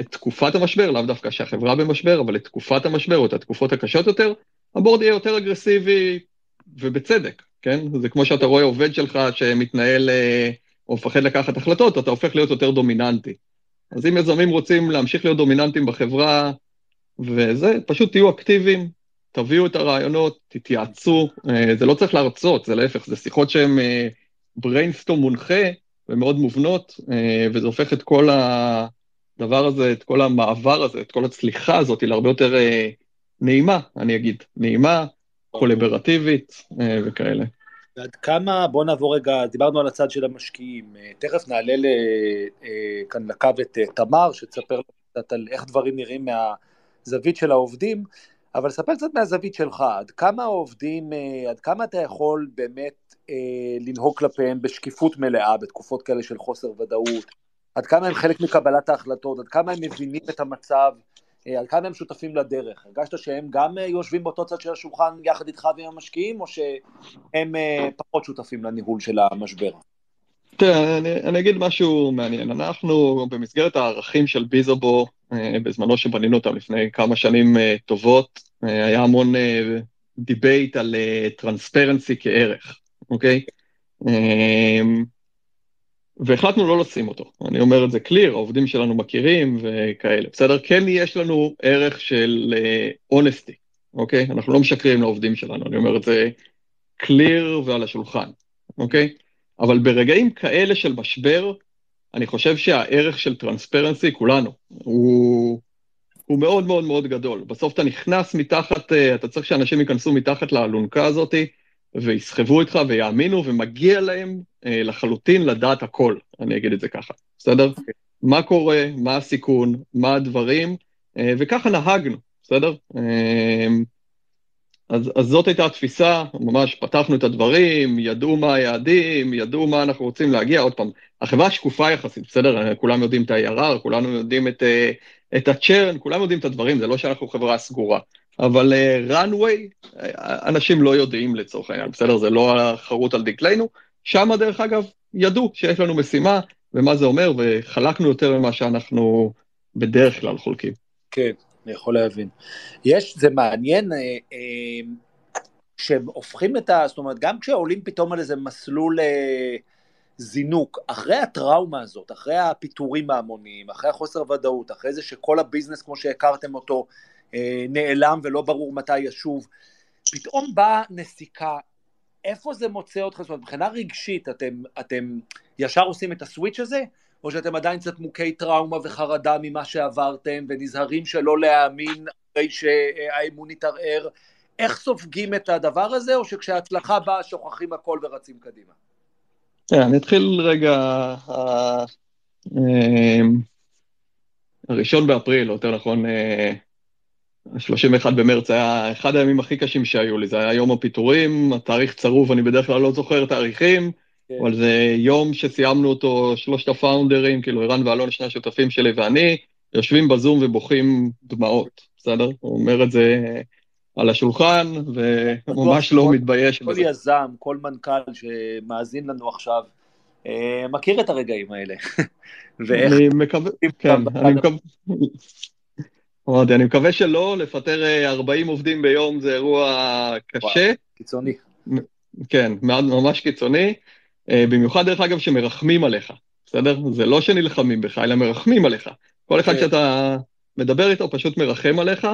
את תקופת המשבר, לאו דווקא שהחברה במשבר, אבל את תקופת המשבר, או את התקופות הקשות יותר, הבורד יהיה יותר אגרסיבי ובצדק, כן? זה כמו שאתה רואה עובד שלך שמתנהל או מפחד לקחת החלטות, אתה הופך להיות יותר דומיננטי. אז אם יזמים רוצים להמשיך להיות דומיננטיים בחברה, וזה, פשוט תהיו אקטיביים, תביאו את הרעיונות, תתייעצו, זה לא צריך להרצות, זה להפך, זה שיחות שהן בריינסטורם מונחה, ומאוד מובנות, וזה הופך את כל הדבר הזה, את כל המעבר הזה, את כל הצליחה הזאת, להרבה יותר נעימה, אני אגיד, נעימה, קולברטיבית, וכאלה. ועד כמה, בוא נעבור רגע, דיברנו על הצד של המשקיעים, תכף נעלה כאן לקו את תמר, שתספר קצת על איך דברים נראים מה... זווית של העובדים, אבל ספר קצת מהזווית שלך, עד כמה העובדים, עד כמה אתה יכול באמת אה, לנהוג כלפיהם בשקיפות מלאה, בתקופות כאלה של חוסר ודאות, עד כמה הם חלק מקבלת ההחלטות, עד כמה הם מבינים את המצב, אה, עד כמה הם שותפים לדרך, הרגשת שהם גם אה, יושבים באותו צד של השולחן יחד איתך ועם המשקיעים, או שהם אה, פחות שותפים לניהול של המשבר? תראה, אני, אני אגיד משהו מעניין, אנחנו במסגרת הערכים של ביזאבו, בזמנו שבנינו אותם לפני כמה שנים טובות, היה המון דיבייט על טרנספרנסי כערך, אוקיי? והחלטנו לא לשים אותו, אני אומר את זה קליר, העובדים שלנו מכירים וכאלה, בסדר? כן יש לנו ערך של אונסטי, אוקיי? אנחנו לא משקרים לעובדים שלנו, אני אומר את זה קליר ועל השולחן, אוקיי? אבל ברגעים כאלה של משבר, אני חושב שהערך של טרנספרנסי, כולנו, הוא, הוא מאוד מאוד מאוד גדול. בסוף אתה נכנס מתחת, אתה צריך שאנשים ייכנסו מתחת לאלונקה הזאת, ויסחבו איתך ויאמינו, ומגיע להם לחלוטין לדעת הכל, אני אגיד את זה ככה, בסדר? מה קורה, מה הסיכון, מה הדברים, וככה נהגנו, בסדר? אז, אז זאת הייתה התפיסה, ממש פתחנו את הדברים, ידעו מה היעדים, ידעו מה אנחנו רוצים להגיע, עוד פעם, החברה שקופה יחסית, בסדר? כולם יודעים את ה-אי אר אר, כולנו יודעים את, את הצ'רן, כולם יודעים את הדברים, זה לא שאנחנו חברה סגורה, אבל runway, אנשים לא יודעים לצורך העניין, בסדר? זה לא החרות על דקלנו, שם דרך אגב ידעו שיש לנו משימה, ומה זה אומר, וחלקנו יותר ממה שאנחנו בדרך כלל חולקים. כן. אני יכול להבין. יש, זה מעניין, אה, אה, שהופכים את ה... זאת אומרת, גם כשעולים פתאום על איזה מסלול אה, זינוק, אחרי הטראומה הזאת, אחרי הפיטורים ההמוניים, אחרי החוסר ודאות, אחרי זה שכל הביזנס, כמו שהכרתם אותו, אה, נעלם ולא ברור מתי ישוב, פתאום באה נסיקה, איפה זה מוצא אותך? זאת אומרת, מבחינה רגשית, אתם, אתם ישר עושים את הסוויץ' הזה? או שאתם עדיין קצת מוכי טראומה וחרדה ממה שעברתם, ונזהרים שלא להאמין אחרי שהאמון יתערער, איך סופגים את הדבר הזה, או שכשההצלחה באה שוכחים הכל ורצים קדימה? אני אתחיל רגע, הראשון באפריל, יותר נכון, ה-שלושים ואחד במרץ, היה אחד הימים הכי קשים שהיו לי, זה היה יום הפיטורים, התאריך צרוב, אני בדרך כלל לא זוכר תאריכים, אבל זה יום שסיימנו אותו, שלושת הפאונדרים, כאילו אירן ואלון, שני השותפים שלי ואני, יושבים בזום ובוכים דמעות, בסדר? הוא אומר את זה על השולחן, וממש לא מתבייש בזה. כל יזם, כל מנכ"ל שמאזין לנו עכשיו, מכיר את הרגעים האלה. אני מקווה, כן, אני מקווה... אני מקווה שלא, לפטר ארבעים עובדים ביום זה אירוע קשה. קיצוני. כן, ממש קיצוני. במיוחד דרך אגב שמרחמים עליך, בסדר? זה לא שנלחמים בך, אלא מרחמים עליך. כל אחד שאתה מדבר איתו פשוט מרחם עליך.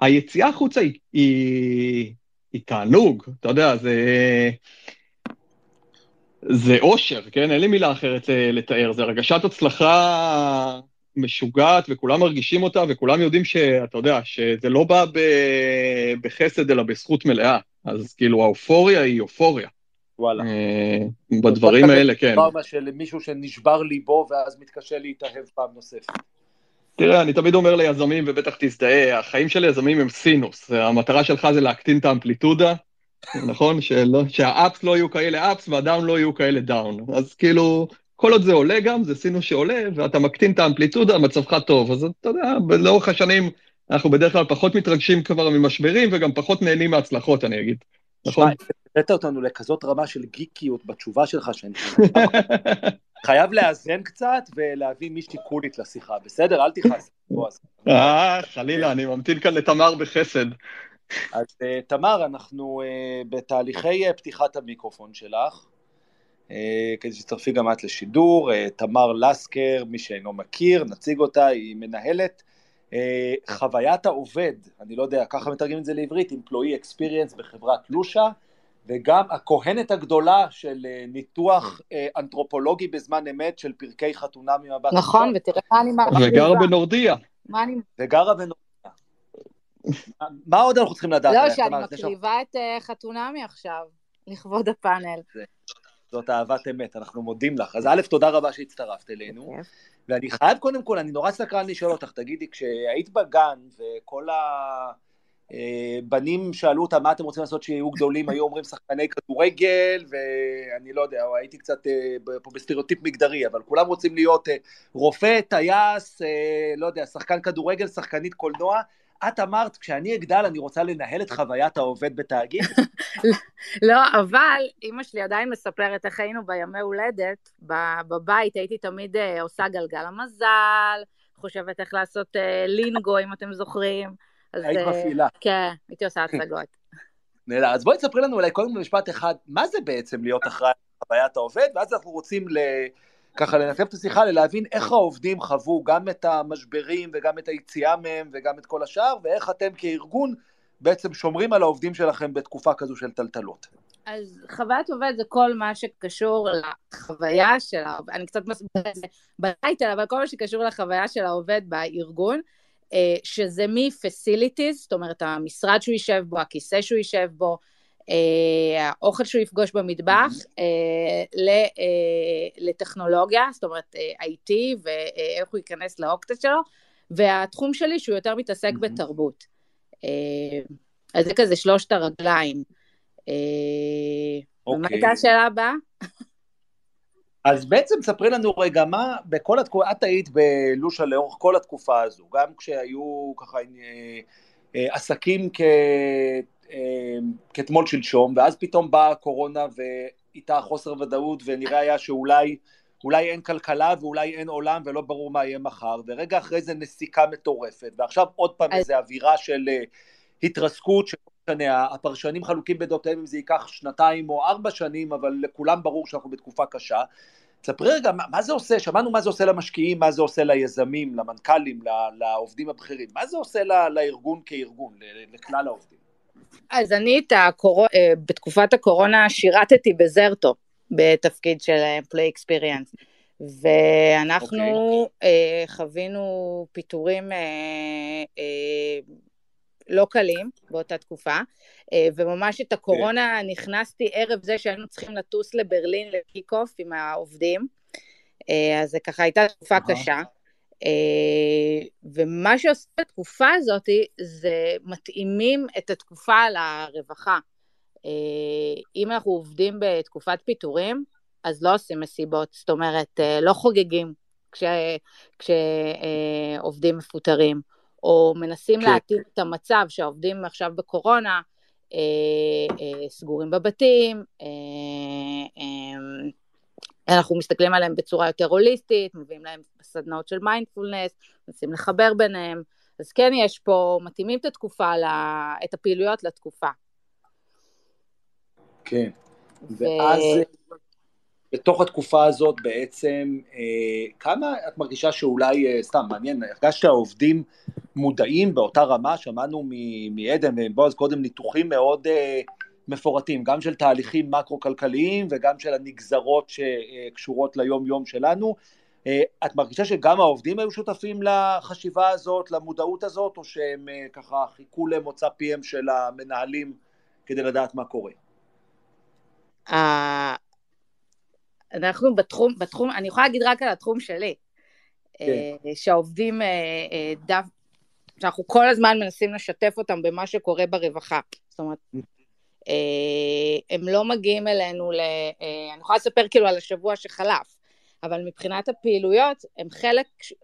היציאה החוצה היא, היא, היא תענוג, אתה יודע, זה, זה אושר, כן? אין לי מילה אחרת לתאר, זה הרגשת הצלחה משוגעת, וכולם מרגישים אותה, וכולם יודעים שאתה יודע, שזה לא בא בחסד, אלא בזכות מלאה. אז כאילו האופוריה היא אופוריה. וואלה. בדברים האלה, כן. פעם של מישהו שנשבר ליבו, ואז מתקשה להתאהב פעם נוספת. תראה, אני תמיד אומר ליזמים, ובטח תזדהה, החיים של יזמים הם סינוס. המטרה שלך זה להקטין את האמפליטודה, נכון? שהאפס לא יהיו כאלה אפס, והדאון לא יהיו כאלה דאון. אז כאילו, כל עוד זה עולה גם, זה סינוס שעולה, ואתה מקטין את האמפליטודה, מצבך טוב. אז אתה יודע, לאורך השנים, אנחנו בדרך כלל פחות מתרגשים כבר ממשברים, וגם פחות נהנים מההצלחות, אני אגיד. נכון? הבאת אותנו לכזאת רמה של גיקיות בתשובה שלך, שאני חייב לאזן קצת ולהביא מישהי קולית לשיחה, בסדר? אל תכעס. אה, חלילה, אני ממתין כאן לתמר בחסד. אז תמר, אנחנו בתהליכי פתיחת המיקרופון שלך, כדי שתצטרפי גם את לשידור, תמר לסקר, מי שאינו מכיר, נציג אותה, היא מנהלת, חוויית העובד, אני לא יודע, ככה מתרגמים את זה לעברית, Employee Experience בחברת לושה, וגם הכהנת הגדולה של ניתוח אנתרופולוגי בזמן אמת של פרקי חתונה ממבט. נכון, ותראה מה אני מראה. וגרה בנורדיה. וגרה בנורדיה. מה עוד אנחנו צריכים לדעת? לא, שאני מקריבה את חתונה מעכשיו, לכבוד הפאנל. זאת אהבת אמת, אנחנו מודים לך. אז א', תודה רבה שהצטרפת אלינו. ואני חייב קודם כל, אני נורא סקרן לשאול אותך, תגידי, כשהיית בגן וכל הבנים שאלו אותה מה אתם רוצים לעשות שיהיו גדולים, היו אומרים שחקני כדורגל, ואני לא יודע, הייתי קצת פה בסטריאוטיפ מגדרי, אבל כולם רוצים להיות רופא, טייס, לא יודע, שחקן כדורגל, שחקנית קולנוע, את אמרת, כשאני אגדל אני רוצה לנהל את חוויית העובד בתאגיד? לא, אבל אמא שלי עדיין מספרת איך היינו בימי הולדת, בבית הייתי תמיד עושה גלגל המזל, חושבת איך לעשות לינגו, אם אתם זוכרים. היית מפעילה. כן, הייתי עושה הצגות. נהלה, אז בואי תספרי לנו אולי קודם במשפט אחד, מה זה בעצם להיות אחראי חוויית העובד, ואז אנחנו רוצים ככה לנתב את השיחה, ללהבין איך העובדים חוו גם את המשברים, וגם את היציאה מהם, וגם את כל השאר, ואיך אתם כארגון בעצם שומרים על העובדים שלכם בתקופה כזו של טלטלות. אז חוויית עובד זה כל מה שקשור לחוויה של העובד, אני קצת מסבירה את זה בטייטל, אבל כל מה שקשור לחוויה של העובד בארגון, שזה מ-facilities, זאת אומרת, המשרד שהוא יישב בו, הכיסא שהוא יישב בו, האוכל שהוא יפגוש במטבח לטכנולוגיה, זאת אומרת איי טי ואיך הוא ייכנס לאוקטה שלו, והתחום שלי שהוא יותר מתעסק בתרבות. אז זה כזה שלושת הרגליים. ומה הייתה השאלה הבאה? אז בעצם ספרי לנו רגע מה, בכל התקופה, את היית בלושה לאורך כל התקופה הזו, גם כשהיו ככה עסקים כ... כתמול שלשום, ואז פתאום באה הקורונה ואיתה חוסר ודאות, ונראה היה שאולי אולי אין כלכלה ואולי אין עולם ולא ברור מה יהיה מחר, ורגע אחרי זה נסיקה מטורפת, ועכשיו עוד פעם איזו אווירה של התרסקות, הפרשנים חלוקים בדעותיהם אם זה ייקח שנתיים או ארבע שנים, אבל לכולם ברור שאנחנו בתקופה קשה. תספרי רגע, מה זה עושה? שמענו מה זה עושה למשקיעים, מה זה עושה ליזמים, למנכ"לים, לעובדים הבכירים, מה זה עושה לארגון כארגון, לכלל העובדים? אז אני בתקופת הקורונה שירתתי בזרטו, בתפקיד של Play Experience, ואנחנו חווינו פיטורים לא קלים באותה תקופה, וממש את הקורונה נכנסתי ערב זה שהיינו צריכים לטוס לברלין לקיק-אוף עם העובדים, אז זה ככה הייתה תקופה קשה, ומה שעושה בתקופה הזאת זה מתאימים את התקופה לרווחה. אם אנחנו עובדים בתקופת פיטורים, אז לא עושים מסיבות, זאת אומרת לא חוגגים כשעובדים מפוטרים, או מנסים להתאים את המצב שהעובדים עכשיו בקורונה, אה, אה, סגורים בבתים, אה, אה, אנחנו מסתכלים עליהם בצורה יותר הוליסטית, מביאים להם סדנאות של מיינדפולנס, מנסים לחבר ביניהם, אז כן יש פה, מתאימים את התקופה, את הפעילויות לתקופה. כן, ו... ואז... בתוך התקופה הזאת בעצם, אה, כמה את מרגישה שאולי, אה, סתם מעניין, הרגשת העובדים מודעים באותה רמה, שמענו מעדן ובועז קודם ניתוחים מאוד אה, מפורטים, גם של תהליכים מקרו-כלכליים וגם של הנגזרות שקשורות ליום-יום שלנו, אה, את מרגישה שגם העובדים היו שותפים לחשיבה הזאת, למודעות הזאת, או שהם אה, ככה חיכו למוצא פיהם של המנהלים כדי לדעת מה קורה? אה... אנחנו בתחום, בתחום, אני יכולה להגיד רק על התחום שלי, שהעובדים, שאנחנו כל הזמן מנסים לשתף אותם במה שקורה ברווחה, זאת אומרת, הם לא מגיעים אלינו, אני יכולה לספר כאילו על השבוע שחלף, אבל מבחינת הפעילויות, הם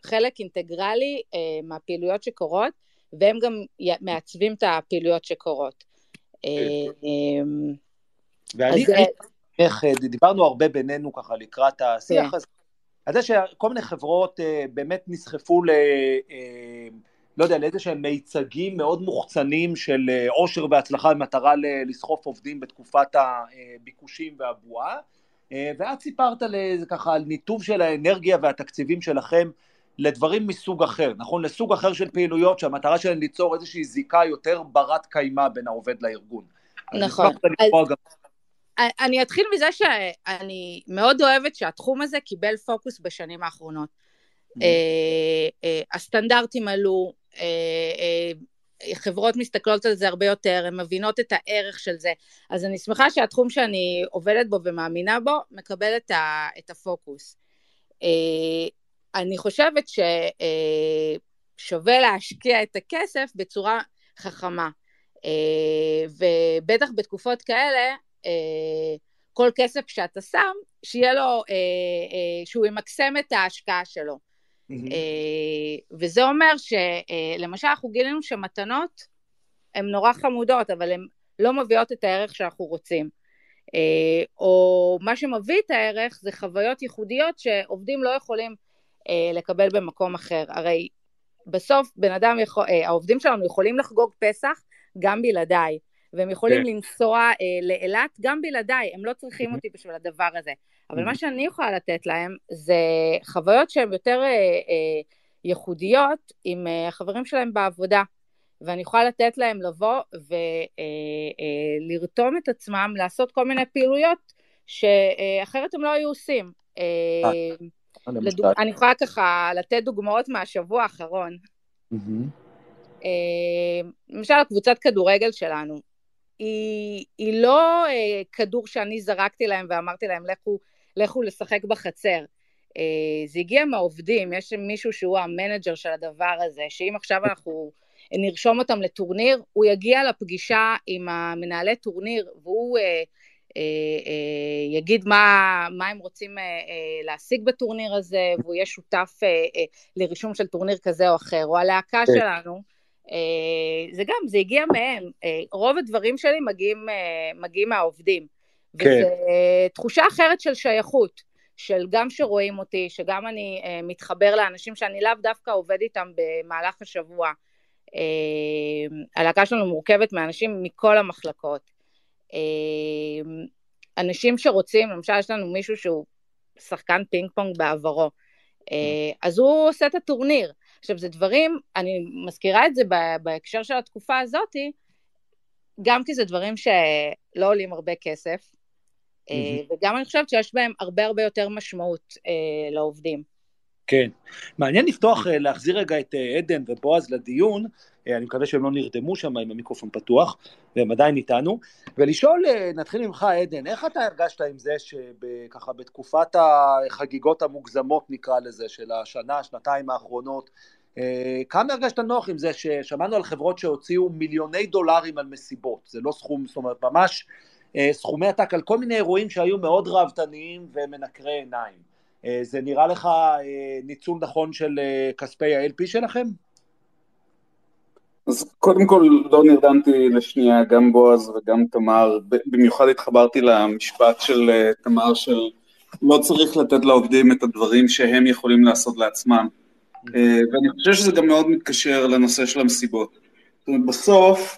חלק אינטגרלי מהפעילויות שקורות, והם גם מעצבים את הפעילויות שקורות. ואני... איך, דיברנו הרבה בינינו ככה לקראת השיח הזה, אז זה שכל מיני חברות באמת נסחפו ל... לא יודע, לאיזה שהם מיצגים מאוד מוחצנים של עושר והצלחה במטרה לסחוף עובדים בתקופת הביקושים והבועה, ואת סיפרת ככה על ניתוב של האנרגיה והתקציבים שלכם לדברים מסוג אחר, נכון? לסוג אחר של פעילויות שהמטרה שלהם ליצור איזושהי זיקה יותר ברת קיימה בין העובד לארגון. נכון. אני אתחיל מזה שאני מאוד אוהבת שהתחום הזה קיבל פוקוס בשנים האחרונות. הסטנדרטים עלו, חברות מסתכלות על זה הרבה יותר, הן מבינות את הערך של זה, אז אני שמחה שהתחום שאני עובדת בו ומאמינה בו, מקבל את הפוקוס. אני חושבת ששווה להשקיע את הכסף בצורה חכמה, ובטח בתקופות כאלה, כל כסף שאתה שם, שיהיה לו, שהוא ימקסם את ההשקעה שלו. וזה אומר שלמשל אנחנו גילינו שמתנות, הן נורא חמודות, אבל הן לא מביאות את הערך שאנחנו רוצים. או מה שמביא את הערך, זה חוויות ייחודיות שעובדים לא יכולים לקבל במקום אחר. הרי בסוף בן אדם, העובדים שלנו יכולים לחגוג פסח גם בלעדיי. והם יכולים okay. לנסוע אה, לאילת גם בלעדיי, הם לא צריכים mm-hmm. אותי בשביל הדבר הזה. אבל mm-hmm. מה שאני יכולה לתת להם, זה חוויות שהן יותר אה, אה, ייחודיות עם אה, החברים שלהם בעבודה, ואני יכולה לתת להם לבוא ולרתום אה, אה, את עצמם, לעשות כל מיני פעילויות, שאחרת הם לא היו עושים. אה, אני, לדוג... אני יכולה ככה לתת דוגמאות מהשבוע האחרון. Mm-hmm. אה, למשל, הקבוצת כדורגל שלנו, היא, היא לא אה, כדור שאני זרקתי להם ואמרתי להם לכו, לכו לשחק בחצר. אה, זה הגיע מהעובדים, יש מישהו שהוא המנג'ר של הדבר הזה, שאם עכשיו אנחנו נרשום אותם לטורניר, הוא יגיע לפגישה עם המנהלי טורניר, והוא אה, אה, אה, יגיד מה, מה הם רוצים אה, אה, להשיג בטורניר הזה, והוא יהיה שותף אה, אה, לרישום של טורניר כזה או אחר, או הלהקה שלנו. זה גם, זה הגיע מהם. רוב הדברים שלי מגיעים, מגיעים מהעובדים. וזה תחושה אחרת של שייכות, של גם שרואים אותי, שגם אני מתחבר לאנשים שאני לאו דווקא עובד איתם במהלך השבוע. הלהקה שלנו מורכבת מאנשים מכל המחלקות. אנשים שרוצים, למשל יש לנו מישהו שהוא שחקן פינג פונג בעברו, אז הוא עושה את הטורניר. עכשיו, זה דברים, אני מזכירה את זה בהקשר של התקופה הזאת, גם כי זה דברים שלא עולים הרבה כסף, וגם אני חושבת שיש בהם הרבה הרבה יותר משמעות לעובדים. כן. מעניין לפתוח, להחזיר רגע את עדן ובועז לדיון, אני מקווה שהם לא נרדמו שם עם המיקרופון פתוח, והם עדיין איתנו, ולשאול, נתחיל ממך עדן, איך אתה הרגשת עם זה שככה בתקופת החגיגות המוגזמות נקרא לזה, של השנה, שנתיים האחרונות, כמה הרגשת נוח עם זה ששמענו על חברות שהוציאו מיליוני דולרים על מסיבות, זה לא סכום, זאת אומרת ממש סכומי עתק על כל מיני אירועים שהיו מאוד ראוותניים ומנקרי עיניים, זה נראה לך ניצול נכון של כספי ה-אל פי שלכם? אז קודם כל לא נרדמתי לשנייה, גם בועז וגם תמר, במיוחד התחברתי למשפט של תמר של לא צריך לתת לעובדים את הדברים שהם יכולים לעשות לעצמם, ואני חושב שזה גם מאוד מתקשר לנושא של המסיבות. זאת אומרת, בסוף,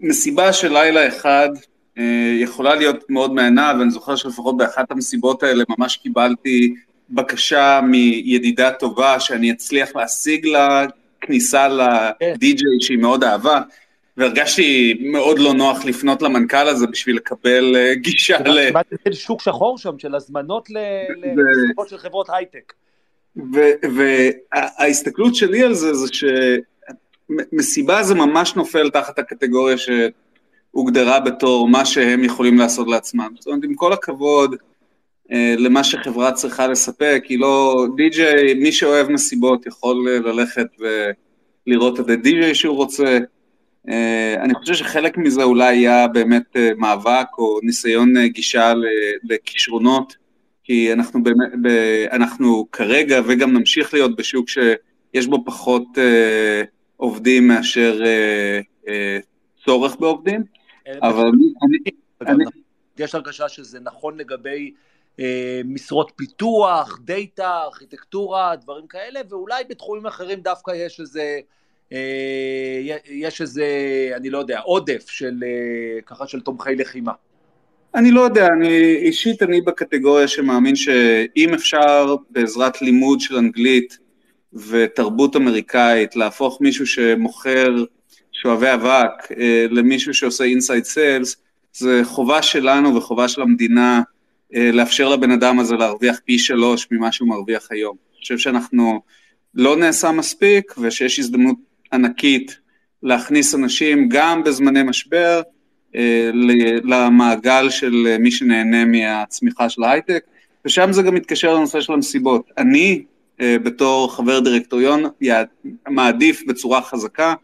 מסיבה של לילה אחד יכולה להיות מאוד מענה, ואני זוכר שלפחות באחת המסיבות האלה ממש קיבלתי בקשה מידידה טובה שאני אצליח להשיג לה, כניסה לדי-ג'יי שהיא מאוד אהבה, והרגשתי מאוד לא נוח לפנות למנכ"ל הזה בשביל לקבל גישה ל... שמעת את שוק שחור שם של הזמנות למספות של חברות הייטק. וההסתכלות שלי על זה, זה שמסיבה זה ממש נופל תחת הקטגוריה שהוגדרה בתור מה שהם יכולים לעשות לעצמם. זאת אומרת, עם כל הכבוד למה שחברה צריכה לספק, היא לא, די-ג'יי, מי שאוהב מסיבות יכול ללכת ולראות את הדי-ג'יי שהוא רוצה, אני חושב שחלק מזה אולי היה באמת מאבק או ניסיון גישה לכישרונות, כי אנחנו, באמת, אנחנו כרגע וגם נמשיך להיות בשוק שיש בו פחות עובדים מאשר צורך בעובדים, אבל אני... יש הרגשה שזה נכון לגבי משרות פיתוח, דאטה, ארכיטקטורה, דברים כאלה, ואולי בתחומים אחרים דווקא יש איזה, יש איזה, אני לא יודע, עודף של, ככה של תומכי לחימה. אני לא יודע, אני, אישית אני בקטגוריה שמאמין שאם אפשר בעזרת לימוד של אנגלית ותרבות אמריקאית, להפוך מישהו שמוכר שואבי אבק למישהו שעושה inside sales, זה חובה שלנו וחובה של המדינה, לאפשר לבן אדם הזה להרוויח פי שלוש ממה שהוא מרוויח היום. אני חושב שאנחנו לא נעשה מספיק, ושיש הזדמנות ענקית להכניס אנשים, גם בזמני משבר, למעגל של מי שנהנה מהצמיחה של ההייטק, ושם זה גם מתקשר לנושא של המסיבות. אני, בתור חבר דירקטוריון, מעדיף בצורה חזקה,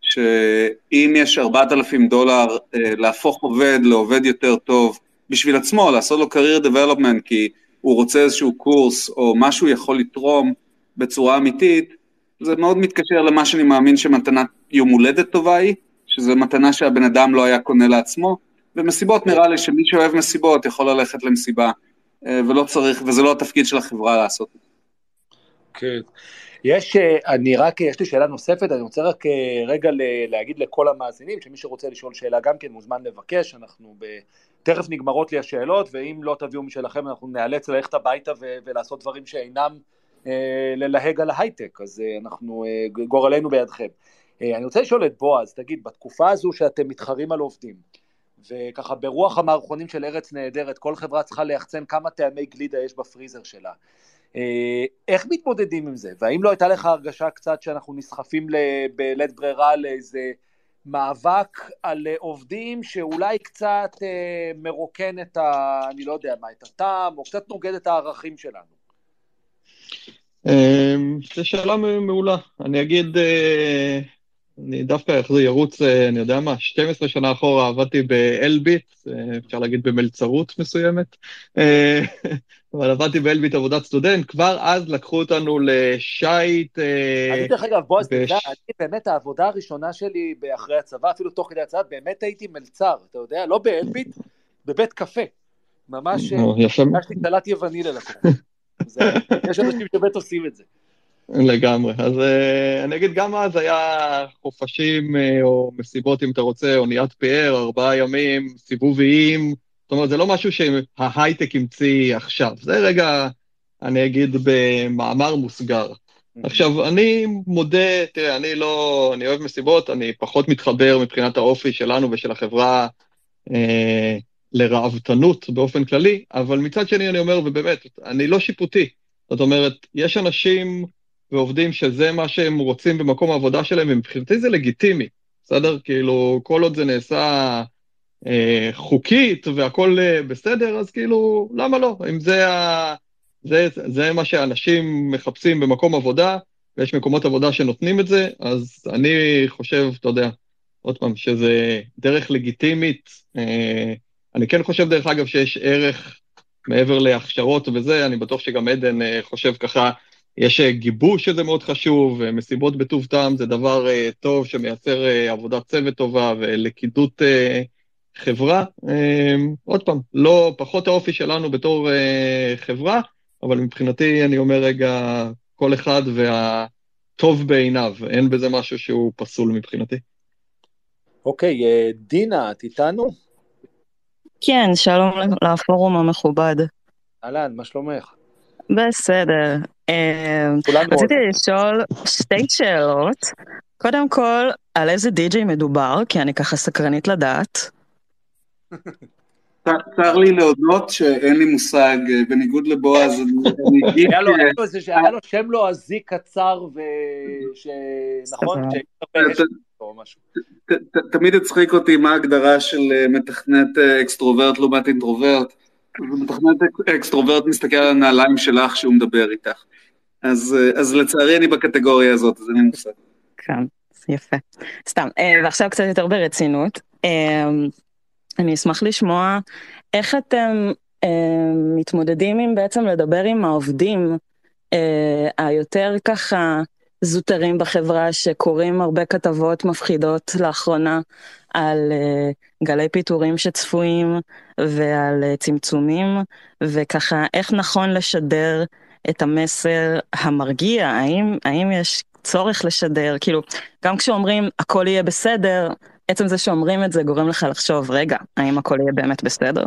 שאם יש ארבעת אלפים דולר להפוך עובד לעובד יותר טוב, בשביל עצמו, לעשות לו career development, כי הוא רוצה איזשהו קורס, או משהו יכול לתרום בצורה אמיתית, זה מאוד מתקשר למה שאני מאמין שמתנת יום הולדת טובה היא, שזה מתנה שהבן אדם לא היה קונה לעצמו, ומסיבות נראה לי שמי שאוהב מסיבות יכול ללכת למסיבה, ולא צריך, וזה לא התפקיד של החברה לעשות. כן. יש, אני רק, יש לי שאלה נוספת, אני רוצה רק רגע להגיד לכל המאזינים, שמי שרוצה לשאול שאלה גם כן מוזמן לבקש, אנחנו ב... תכף נגמרות לי השאלות, ואם לא תביאו משלכם, אנחנו נאלץ ללכת הביתה ו- ולעשות דברים שאינם אה, ללהג על ההייטק, אז אה, אנחנו אה, גורלנו בידכם. אה, אני רוצה לשאול את בועז, תגיד, בתקופה הזו שאתם מתחרים על עובדים, וככה ברוח המערכונים של ארץ נהדרת, כל חברה צריכה להחצן כמה טעמי גלידה יש בפריזר שלה. אה, איך מתמודדים עם זה? והאם לא הייתה לך הרגשה קצת שאנחנו נסחפים ל- בלית ברירה לאיזה... מאבק על עובדים שאולי קצת מרוקן את ה... אני לא יודע מה, את הטעם, או קצת נוגד את הערכים שלנו? זו שאלה מעולה. אני אגיד, אני דווקא אחזיר ירוץ, אני יודע מה, שתים עשרה שנה אחורה עבדתי באלביט, אפשר להגיד במלצרות מסוימת, אבל עבדתי באלביט עבודת סטודנט, כבר אז לקחו אותנו לשייט. אני דרך אגב, בועז, אני באמת העבודה הראשונה שלי אחרי הצבא, אפילו תוך כדי הצבא, באמת הייתי מלצר, אתה יודע, לא באלביט, בבית קפה, ממש, ממש נטלת יווני ללקוח. יש אנשים שבאמת עושים את זה. לגמרי, אז אני אגיד גם אז היה חופשים או מסיבות אם אתה רוצה, אוניית פאר, ארבעה ימים, סיבוביים, זאת אומרת זה לא משהו שההייטק המציא עכשיו, זה רגע אני אגיד במאמר מוסגר. עכשיו אני מודה, תראה אני לא, אני אוהב מסיבות, אני פחות מתחבר מבחינת האופי שלנו ושל החברה לרעבתנות באופן כללי, אבל מצד שני אני אומר, ובאמת, אני לא שיפוטי. זאת אומרת, יש אנשים ועובדים שזה מה שהם רוצים במקום העבודה שלהם, ומבחינתי זה לגיטימי, בסדר? כאילו, כל עוד זה נעשה אה, חוקית, והכל אה, בסדר, אז כאילו, למה לא? אם זה, ה... זה, זה מה שאנשים מחפשים במקום עבודה, ויש מקומות עבודה שנותנים את זה, אז אני חושב, אתה יודע, עוד פעם, שזה דרך לגיטימית, אה, אני כן חושב דרך אגב שיש ערך מעבר להכשרות וזה, אני בטוח שגם עדן חושב ככה, יש גיבוש שזה מאוד חשוב, מסיבות בטוב טעם זה דבר טוב שמייצר עבודת צוות טובה ולקידות חברה, עוד פעם, לא פחות האופי שלנו בתור חברה, אבל מבחינתי אני אומר רגע כל אחד והטוב בעיניו, אין בזה משהו שהוא פסול מבחינתי. אוקיי, דינה, את איתנו? כן, שלום לפורום המכובד. אהלן, מה שלומך? בסדר. רציתי לשאול שתי שאלות. קודם כל, על איזה די-ג'יי מדובר, כי אני ככה סקרנית לדעת. צר לי להודות שאין לי מושג, בניגוד לבועז. היה לו שם לא עזי קצר, נכון? תמיד הצחיק אותי מה ההגדרה של מתכנת אקסטרוברט לעומת אינטרוברט. מתכנת אקסטרוברט מסתכל על הנעליים שלך שהוא מדבר איתך. אז לצערי אני בקטגוריה הזאת, אז אני מושג. כן, יפה. סתם, ועכשיו קצת יותר ברצינות. אני אשמח לשמוע איך אתם מתמודדים עם בעצם לדבר עם העובדים היותר ככה, זוטרים בחברה שקוראים הרבה כתבות מפחידות לאחרונה על גלי פיתורים שצפויים ועל צמצומים, וככה איך נכון לשדר את המסר המרגיע, האם, האם יש צורך לשדר, כאילו גם כשאומרים הכל יהיה בסדר, עצם זה שאומרים את זה גורם לך לחשוב, רגע, האם הכל יהיה באמת בסדר?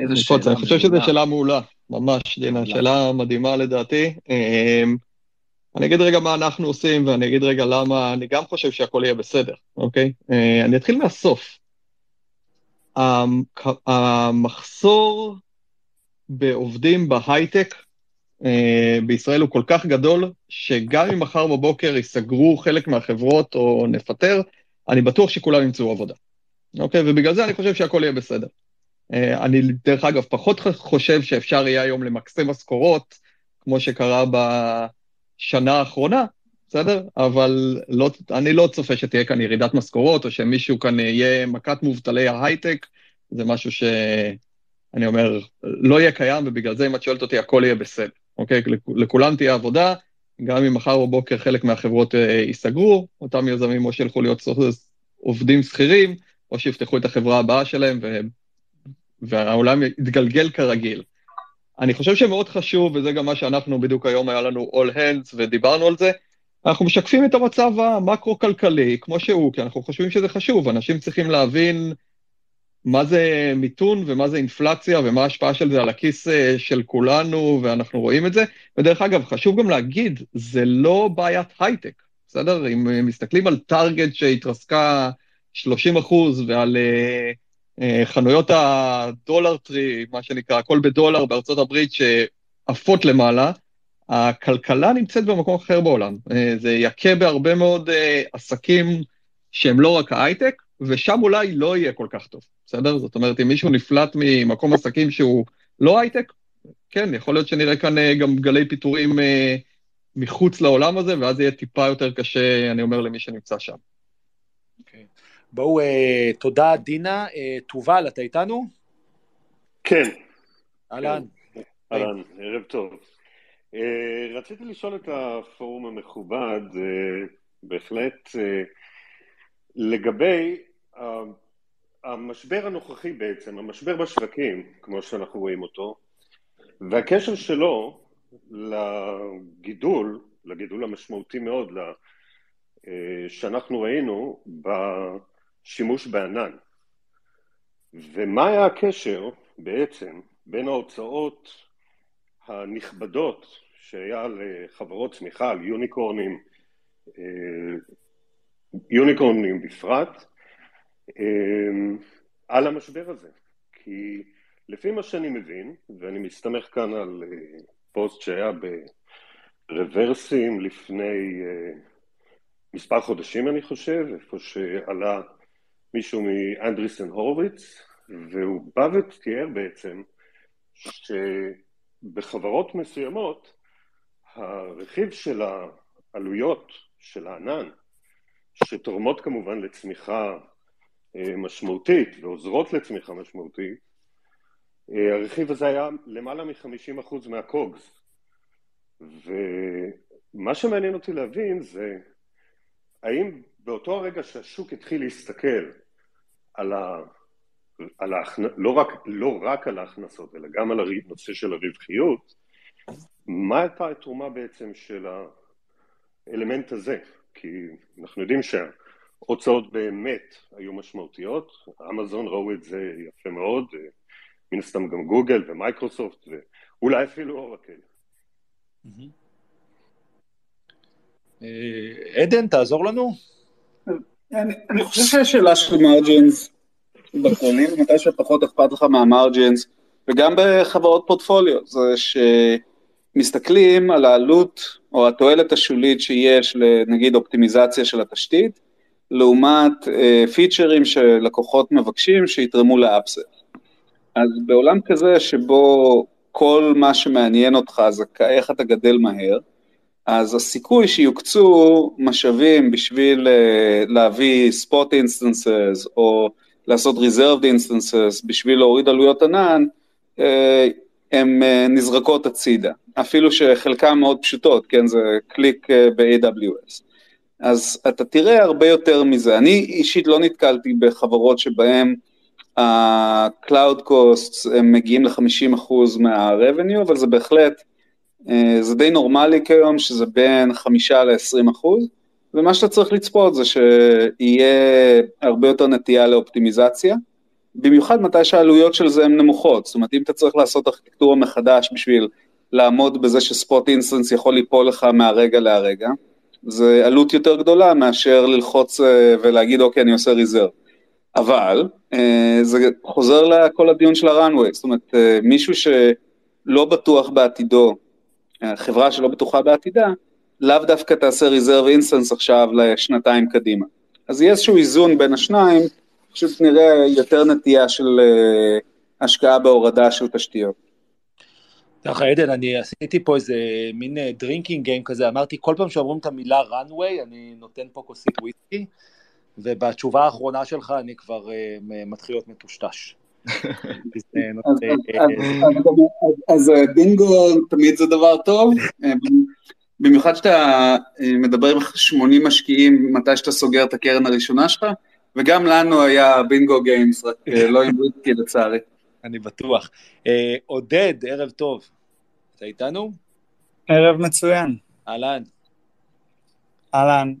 איזה שאלה. אני חושב שזו שאלה מעולה, ממש דינה, שאלה מדהימה לדעתי. אני אגיד רגע מה אנחנו עושים, ואני אגיד רגע למה אני גם חושב שהכל יהיה בסדר, אוקיי? אני אתחיל מהסוף. המחסור בעובדים בהייטק בישראל הוא כל כך גדול, שגם אם מחר בבוקר יסגרו חלק מהחברות או נפטר, אני בטוח שכולם ימצאו עבודה. אוקיי? ובגלל זה אני חושב שהכל יהיה בסדר. אני דרך אגב פחות חושב שאפשר יהיה היום למקסם משכורות, כמו שקרה ב... שנה האחרונה, בסדר? אבל לא, אני לא צופה שתהיה כאן ירידת משכורות, או שמישהו כאן יהיה מכת מובטלי ההייטק, זה משהו שאני אומר, לא יהיה קיים, ובגלל זה אם את שואלת אותי, הכל יהיה בסדר, אוקיי? לכולם תהיה עבודה, גם אם מחר בבוקר חלק מהחברות ייסגרו, אותם יזמים או שילכו להיות עובדים שכירים, או שיפתחו את החברה הבאה שלהם, והעולם יתגלגל כרגיל. אני חושב שמאוד חשוב, וזה גם מה שאנחנו בדיוק היום, היה לנו all hands ודיברנו על זה, אנחנו משקפים את המצב המקרו-כלכלי כמו שהוא, כי אנחנו חושבים שזה חשוב, אנשים צריכים להבין מה זה מיתון ומה זה אינפלציה, ומה ההשפעה של זה על הכיס של כולנו, ואנחנו רואים את זה, ודרך אגב, חשוב גם להגיד, זה לא בעיית הייטק, בסדר? אם מסתכלים על טרגט שהתרסקה שלושים אחוז ועל... חנויות הדולר טרי, מה שנקרא, הכל בדולר בארצות הברית שעפות למעלה, הכלכלה נמצאת במקום אחר בעולם. זה יקה בהרבה מאוד עסקים שהם לא רק ההייטק, ושם אולי לא יהיה כל כך טוב, בסדר? זאת אומרת, אם מישהו נפלט ממקום עסקים שהוא לא הייטק, כן, יכול להיות שנראה כאן גם גלי פיתורים מחוץ לעולם הזה, ואז יהיה טיפה יותר קשה, אני אומר למי שנמצא שם. אוקיי. בואו, תודה דינה, תובל, אתה איתנו? כן. אלן. אלן, ערב טוב. רציתי לשאול את הפורום המכובד, בהחלט, לגבי המשבר הנוכחי בעצם, המשבר בשווקים, כמו שאנחנו רואים אותו, והקשר שלו לגידול, לגידול המשמעותי מאוד שאנחנו ראינו בשימוש בענן. ומה היה הקשר בעצם בין ההוצאות הנכבדות שהיה לחברות צמיחה, על יוניקורנים, יוניקורנים בפרט, על המשבר הזה. כי לפי מה שאני מבין, ואני מסתמך כאן על פוסט שהיה ברוורסים לפני מספר חודשים, אני חושב, איפה שעלה מישהו מאנדריסן הורוביץ, והוא בא ותיאר בעצם שבחברות מסוימות, הרכיב של העלויות של הענן, שתורמות כמובן לצמיחה משמעותית ועוזרות לצמיחה משמעותית, הרכיב הזה היה למעלה מ-חמישים אחוז מהקוגס. ומה שמעניין אותי להבין זה, האם באותו הרגע שהשוק התחיל להסתכל על ה... על ההכנ... לא רק, לא רק על ההכנסות, אלא גם על הנושא של הרווחיות, מה הייתה התרומה בעצם של האלמנט הזה? כי אנחנו יודעים שההוצאות באמת היו משמעותיות, אמזון ראו את זה יפה מאוד, מן הסתם גם גוגל ומייקרוסופט, ואולי אפילו אורקל. עדן, תעזור לנו? אני חושב שהשאלה של מרג'ינס בכללים, מתי שפחות אכפת לך מהמרג'ינס, וגם בחברות פורטפוליו, זה ש... מסתכלים על העלות או התועלת השולית שיש לנגיד אופטימיזציה של התשתית, לעומת אה, פיצ'רים שלקוחות מבקשים שיתרמו לאפסל. אז בעולם כזה שבו כל מה שמעניין אותך זה איך אתה גדל מהר, אז הסיכוי שיוקצו משאבים בשביל אה, להביא spot instances או לעשות reserved instances בשביל להוריד עלויות ענן, אה, הם נזרקות הצידה, אפילו שחלקם מאוד פשוטות, כן, זה קליק ב-איי דאבליו אס. אז אתה תראה הרבה יותר מזה. אני אישית לא נתקלתי בחברות שבהן ה-Cloud Costs הם מגיעים ל-חמישים אחוז מה-Revenue, אבל זה בהחלט, זה די נורמלי כיום, שזה בין חמישה עד עשרים אחוז, ומה שאתה צריך לצפות זה שיהיה הרבה יותר נטייה לאופטימיזציה, במיוחד מתי שהעלויות של זה הן נמוכות, זאת אומרת, אם אתה צריך לעשות ארכיטקטורה מחדש בשביל לעמוד בזה שספוט אינסטנס יכול ליפול לך מהרגע להרגע, זה עלות יותר גדולה מאשר ללחוץ ולהגיד, אוקיי, אני עושה ריזר. אבל זה חוזר לכל הדיון של הרנווי, זאת אומרת, מישהו שלא בטוח בעתידו, חברה שלא בטוחה בעתידה, לאו דווקא תעשה ריזר ואינסטנס עכשיו לשנתיים קדימה. אז יש איזשהו איזון בין השניים, פשוט נראה יותר נטייה של השקעה בהורדה של תשתיות. ככה, עדן, אני עשיתי פה איזה מין דרינקינג גיים כזה, אמרתי, כל פעם שאומרים את המילה runway, אני נותן פה כוסית וויסקי, ובתשובה האחרונה שלך אני כבר מתחיל להיות מטושטש. אז בינגו תמיד זה דבר טוב, במיוחד שאתה מדבר עם שמונים משקיעים, מתי שאתה סוגר את הקרן הראשונה שלך, וגם לנו היה בינגו גיימס, רק לא עם ריצקי לצערי. אני בטוח. עודד, ערב טוב. אתה איתנו? ערב מצוין. אהלן. אהלן.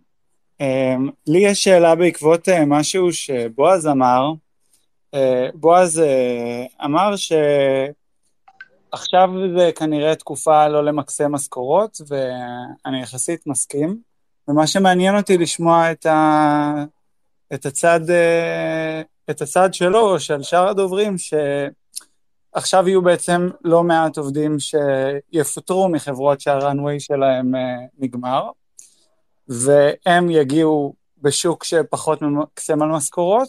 לי יש שאלה בעקבות משהו שבועז אמר. בועז אמר שעכשיו זה כנראה תקופה לא למקסם משכורות, ואני יחסית מסכים. ומה שמעניין אותי לשמוע את ה... את הצד, את הצד שלו, של שאר הדוברים, שעכשיו יהיו בעצם לא מעט עובדים שיפוטרו מחברות שהרנווי שלהם נגמר, והם יגיעו בשוק שפחות מקסם על משכורות,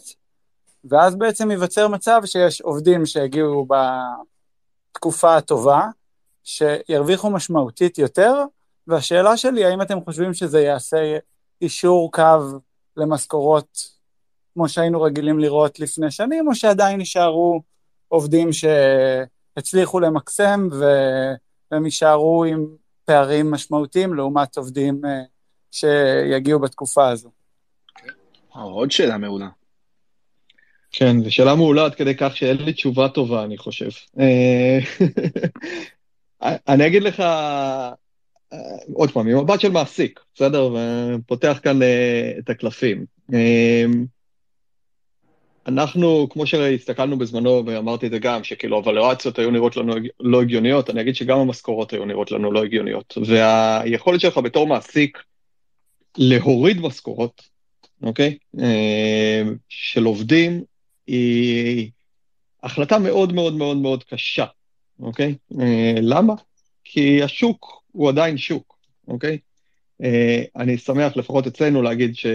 ואז בעצם ייווצר מצב שיש עובדים שהגיעו בתקופה הטובה, שירוויחו משמעותית יותר, והשאלה שלי, האם אתם חושבים שזה יעשה אישור קו למשכורות, כמו שהיינו רגילים לראות לפני שנים, או שעדיין יישארו עובדים שהצליחו למקסם, והם יישארו עם פערים משמעותיים, לעומת עובדים שיגיעו בתקופה הזו. עוד שאלה מעולה. כן, זו שאלה מעולה עד כדי כך שאין לי תשובה טובה, אני חושב. אני אגיד לך, עוד פעם, עם הבת של מעסיק, בסדר? ופותח כאן את הקלפים. אנחנו, כמו שהסתכלנו בזמנו, ואמרתי את זה גם, שכאילו הוולואציות היו נראות לנו לא הגיוניות, אני אגיד שגם המשכורות היו נראות לנו לא הגיוניות. והיכולת שלך בתור מעסיק להוריד משכורות, אוקיי? של עובדים, היא החלטה מאוד מאוד מאוד מאוד קשה, אוקיי? למה? כי השוק הוא עדיין שוק, אוקיי? אני שמח לפחות אצלנו להגיד ש...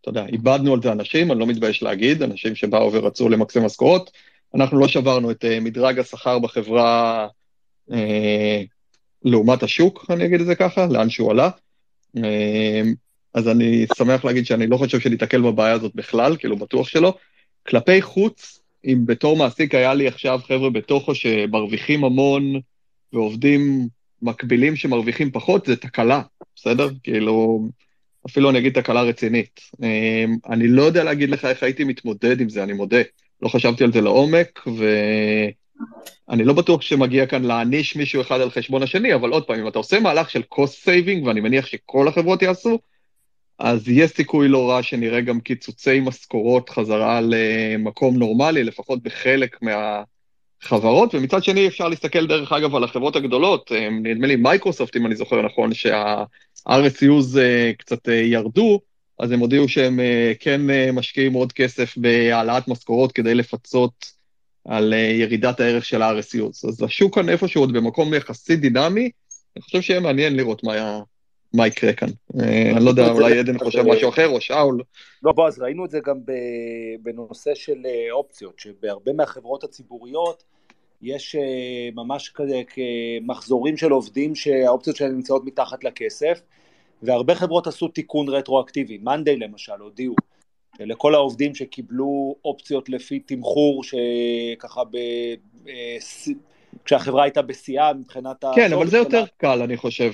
אתה יודע, איבדנו על זה אנשים, אני לא מתבייש להגיד, אנשים שבאו ורצו למקסם משכורות, אנחנו לא שברנו את uh, מדרג השכר בחברה uh, לעומת השוק, אני אגיד את זה ככה, לאן שהוא עלה, uh, אז אני שמח להגיד שאני לא חושב שנתעכל בבעיה הזאת בכלל, כאילו בטוח שלא, כלפי חוץ, אם בתור מעסיק היה לי עכשיו חבר'ה בתוכו שמרוויחים המון, ועובדים מקבילים שמרוויחים פחות, זה תקלה, בסדר? כאילו... אפילו אני אגיד תקלה רצינית. אני לא יודע להגיד לך איך הייתי מתמודד עם זה, אני מודה. לא חשבתי על זה לעומק, ואני לא בטוח שמגיע כאן להעניש מישהו אחד על חשבון השני, אבל עוד פעם, אם אתה עושה מהלך של cost saving, ואני מניח שכל החברות יעשו, אז יש סיכוי לא רע שנראה גם קיצוצי משכורות חזרה למקום נורמלי, לפחות בחלק מהחברות, ומצד שני אפשר להסתכל דרך אגב על החברות הגדולות, נדמה לי מייקרוסופט, אם אני זוכר נכון, שה... ה-אר אס יו'ז קצת ירדו, אז הם הודיעו שהם כן משקיעים עוד כסף בהעלאת משכורות כדי לפצות על ירידת הערך של ה-אר אס יו'ז. אז השוק כאן איפשהו עוד במקום יחסי דינמי, אני חושב שיהיה מעניין לראות מה יקרה כאן. אני לא יודע, אולי עדן חושב משהו אחר או שאול. לא, בוא, אז ראינו את זה גם בנושא של אופציות, שבהרבה מהחברות הציבוריות יש ממש כזה מחזורים של עובדים שהאופציות שלהם נמצאות מתחת לכסף, והרבה חברות עשו תיקון רטרואקטיבי. מנדי למשל הודיעו שלכל העובדים שקיבלו אופציות לפי תמחור שככה ב... כשהחברה הייתה בשיאה מבחינת... כן, אבל זה יותר קל אני חושב,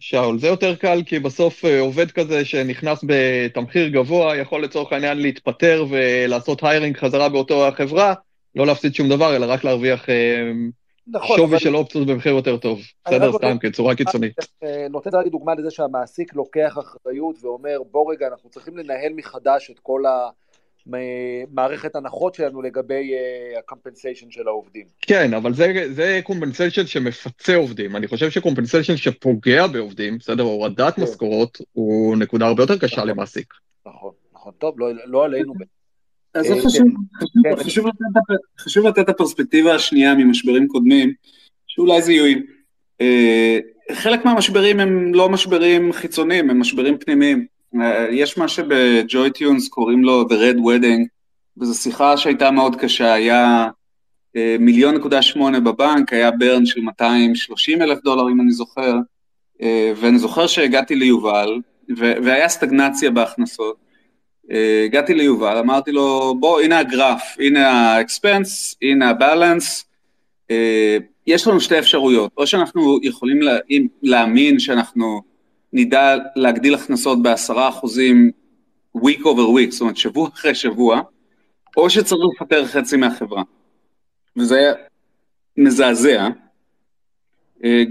שאול, זה יותר קל כי בסוף עובד כזה שנכנס בתמחיר גבוה יכול לצורך העניין להתפטר ולעשות היירינג חזרה באותו החברה, לא להפסיד שום דבר, אלא רק להרוויח נכון, שווי אבל... של אופציות במחיר יותר טוב. בסדר, סתם, כצורה קיצונית. נותנת לי דוגמה לזה שהמעסיק לוקח אחריות ואומר, בוא רגע, אנחנו צריכים לנהל מחדש את כל המערכת הנחות שלנו לגבי הקומפנסיישן של העובדים. כן, אבל זה, זה קומפנסיישן שמפצה עובדים. אני חושב שקומפנסיישן שפוגע בעובדים, בסדר, הורדת כן. משכורות, הוא נקודה הרבה יותר קשה נכון, למעסיק. נכון, נכון, טוב, לא, לא עלינו בין. אז זה חשוב, חשוב, חשוב לתת את הפרספקטיבה השנייה ממשברים קודמים, שאולי זה יועיל. חלק מהמשברים הם לא משברים חיצוניים, הם משברים פנימיים. יש מה שבג'וי טיונס קוראים לו The Red Wedding, וזו שיחה שהייתה מאוד קשה, היה מיליון נקודה שמונה בבנק, היה ברן של מאתיים ושלושים אלף דולר, אם אני זוכר, ואני זוכר שהגעתי ליובל, והיה סטגנציה בהכנסות, הגעתי ליובל, אמרתי לו, בוא, הנה הגרף, הנה ה-expense, הנה ה-balance, יש לנו שתי אפשרויות, או שאנחנו יכולים להאמין שאנחנו נדע להגדיל הכנסות בעשרה אחוזים week over week, זאת אומרת שבוע אחרי שבוע, או שצריך לפטר חצי מהחברה. וזה היה מזעזע.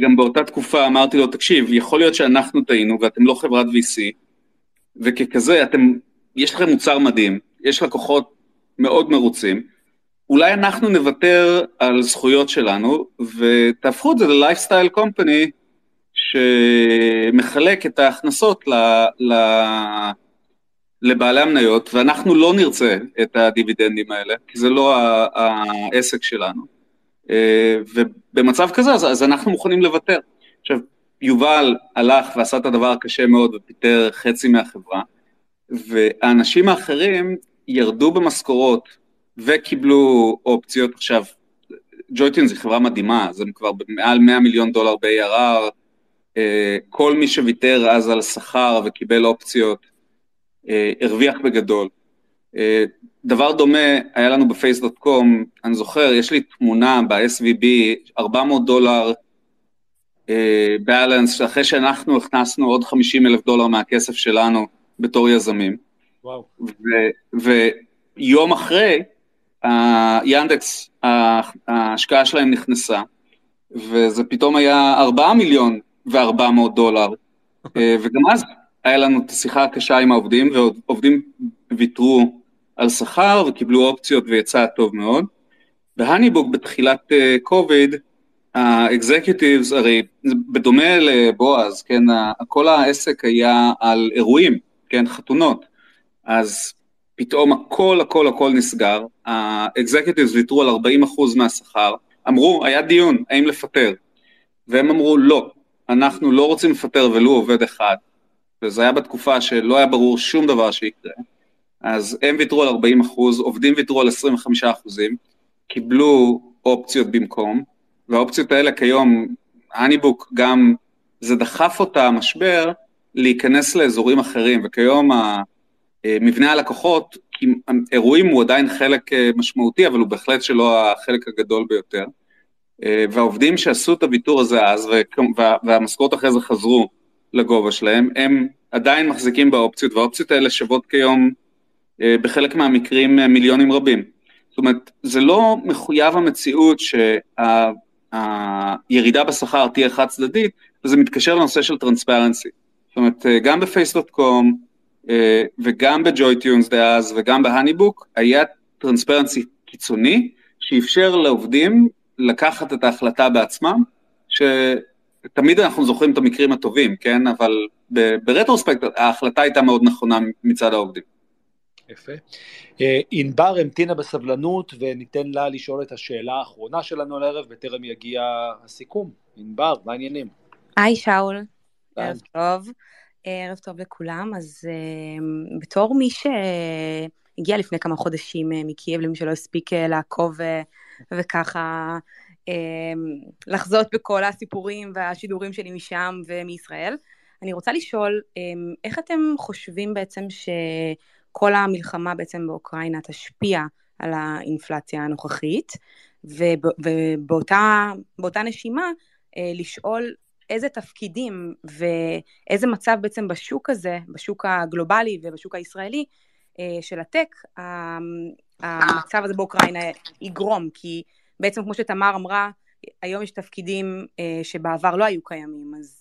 גם באותה תקופה אמרתי לו, תקשיב, יכול להיות שאנחנו טעינו ואתם לא חברת וי סי, וככזה אתם... יש לכם מוצר מדהים, יש לקוחות מאוד מרוצים, אולי אנחנו נוותר על זכויות שלנו, ותהפכו את זה ללייפסטייל קומפני, שמחלק את ההכנסות ל, ל, לבעלי המניות, ואנחנו לא נרצה את הדיבידנדים האלה, כי זה לא העסק שלנו. ובמצב כזה, אז אנחנו מוכנים לוותר. עכשיו, יובל הלך ועשה את הדבר הקשה מאוד, ופיטר חצי מהחברה, והאנשים האחרים ירדו במשכורות וקיבלו אופציות. עכשיו, ג'ויטין זו חברה מדהימה, אז הם כבר מעל מאה מיליון דולר ב-A R R, כל מי שוויתר אז על שכר וקיבל אופציות, הרוויח בגדול. דבר דומה היה לנו בפייס דוט קום, אני זוכר, יש לי תמונה ב-S V B, ארבע מאות דולר בלנס, אחרי שאנחנו הכנסנו עוד חמישים אלף דולר מהכסף שלנו בתור יזמים. וואו. ויום אחרי, ינדקס, ההשקעה שלהם נכנסה, וזה פתאום היה ארבעה מיליון וארבע מאות דולר, וגם אז היה לנו את השיחה הקשה עם העובדים, ועובדים ויתרו על שכר וקיבלו אופציות ויצא טוב מאוד. בהניבוק בתחילת קוביד, האקזקיוטיבס, הרי בדומה לבועז, כן, כל העסק היה על אירועים, כן, חתונות, אז פתאום הכל, הכל, הכל נסגר, האקזקיוטיבס ויתרו על ארבעים אחוז מהשכר, אמרו, היה דיון, האם לפטר, והם אמרו, לא, אנחנו לא רוצים לפטר ולו עובד אחד, וזה היה בתקופה שלא היה ברור שום דבר שיקרה, אז הם ויתרו על ארבעים אחוז, עובדים ויתרו על עשרים וחמישה אחוז, קיבלו אופציות במקום, והאופציות האלה כיום, הניבוק גם, זה דחף אותה המשבר, להיכנס לאזורים אחרים, וכיום מבנה הלקוחות, אירועים הוא עדיין חלק משמעותי, אבל הוא בהחלט שלא החלק הגדול ביותר, והעובדים שעשו את הוויתור הזה אז, והמשכורות אחרי זה חזרו לגובה שלהם, הם עדיין מחזיקים באופציות, והאופציות האלה שוות כיום, בחלק מהמקרים מיליונים רבים. זאת אומרת, זה לא מחויב המציאות שהירידה בשכר תהיה חד צדדית, וזה מתקשר לנושא של טרנספרנסי. זאת אומרת, גם בפייס דוט קום, וגם בג'וי-טיונס דאז, וגם בהניבוק, היה טרנספרנסי קיצוני, שאפשר לעובדים לקחת את ההחלטה בעצמם, שתמיד אנחנו זוכרים את המקרים הטובים, כן? אבל ברטרוספקט, ההחלטה הייתה מאוד נכונה מצד העובדים. יפה. אינבר המתינה בסבלנות, וניתן לה לשאול את השאלה האחרונה שלנו לערב, בטרם יגיע הסיכום. אינבר, מה העניינים? היי שאול, ערב טוב. ערב טוב לכולם. אז בתור מי שהגיע לפני כמה חודשים מקייב, למי שלא הספיק לעקוב וככה לחזות בכל הסיפורים והשידורים שלי משם ומישראל, אני רוצה לשאול, איך אתם חושבים בעצם ש... כל המלחמה בעצם באוקראינה תשפיע על האינפלציה הנוכחית, ובאותה באותה נשימה לשאול איזה תפקידים ואיזה מצב בעצם בשוק הזה, בשוק הגלובלי ובשוק הישראלי של הטק, המצב הזה באוקראינה יגרום, כי בעצם כמו שתמר אמרה, היום יש תפקידים שבעבר לא היו קיימים, אז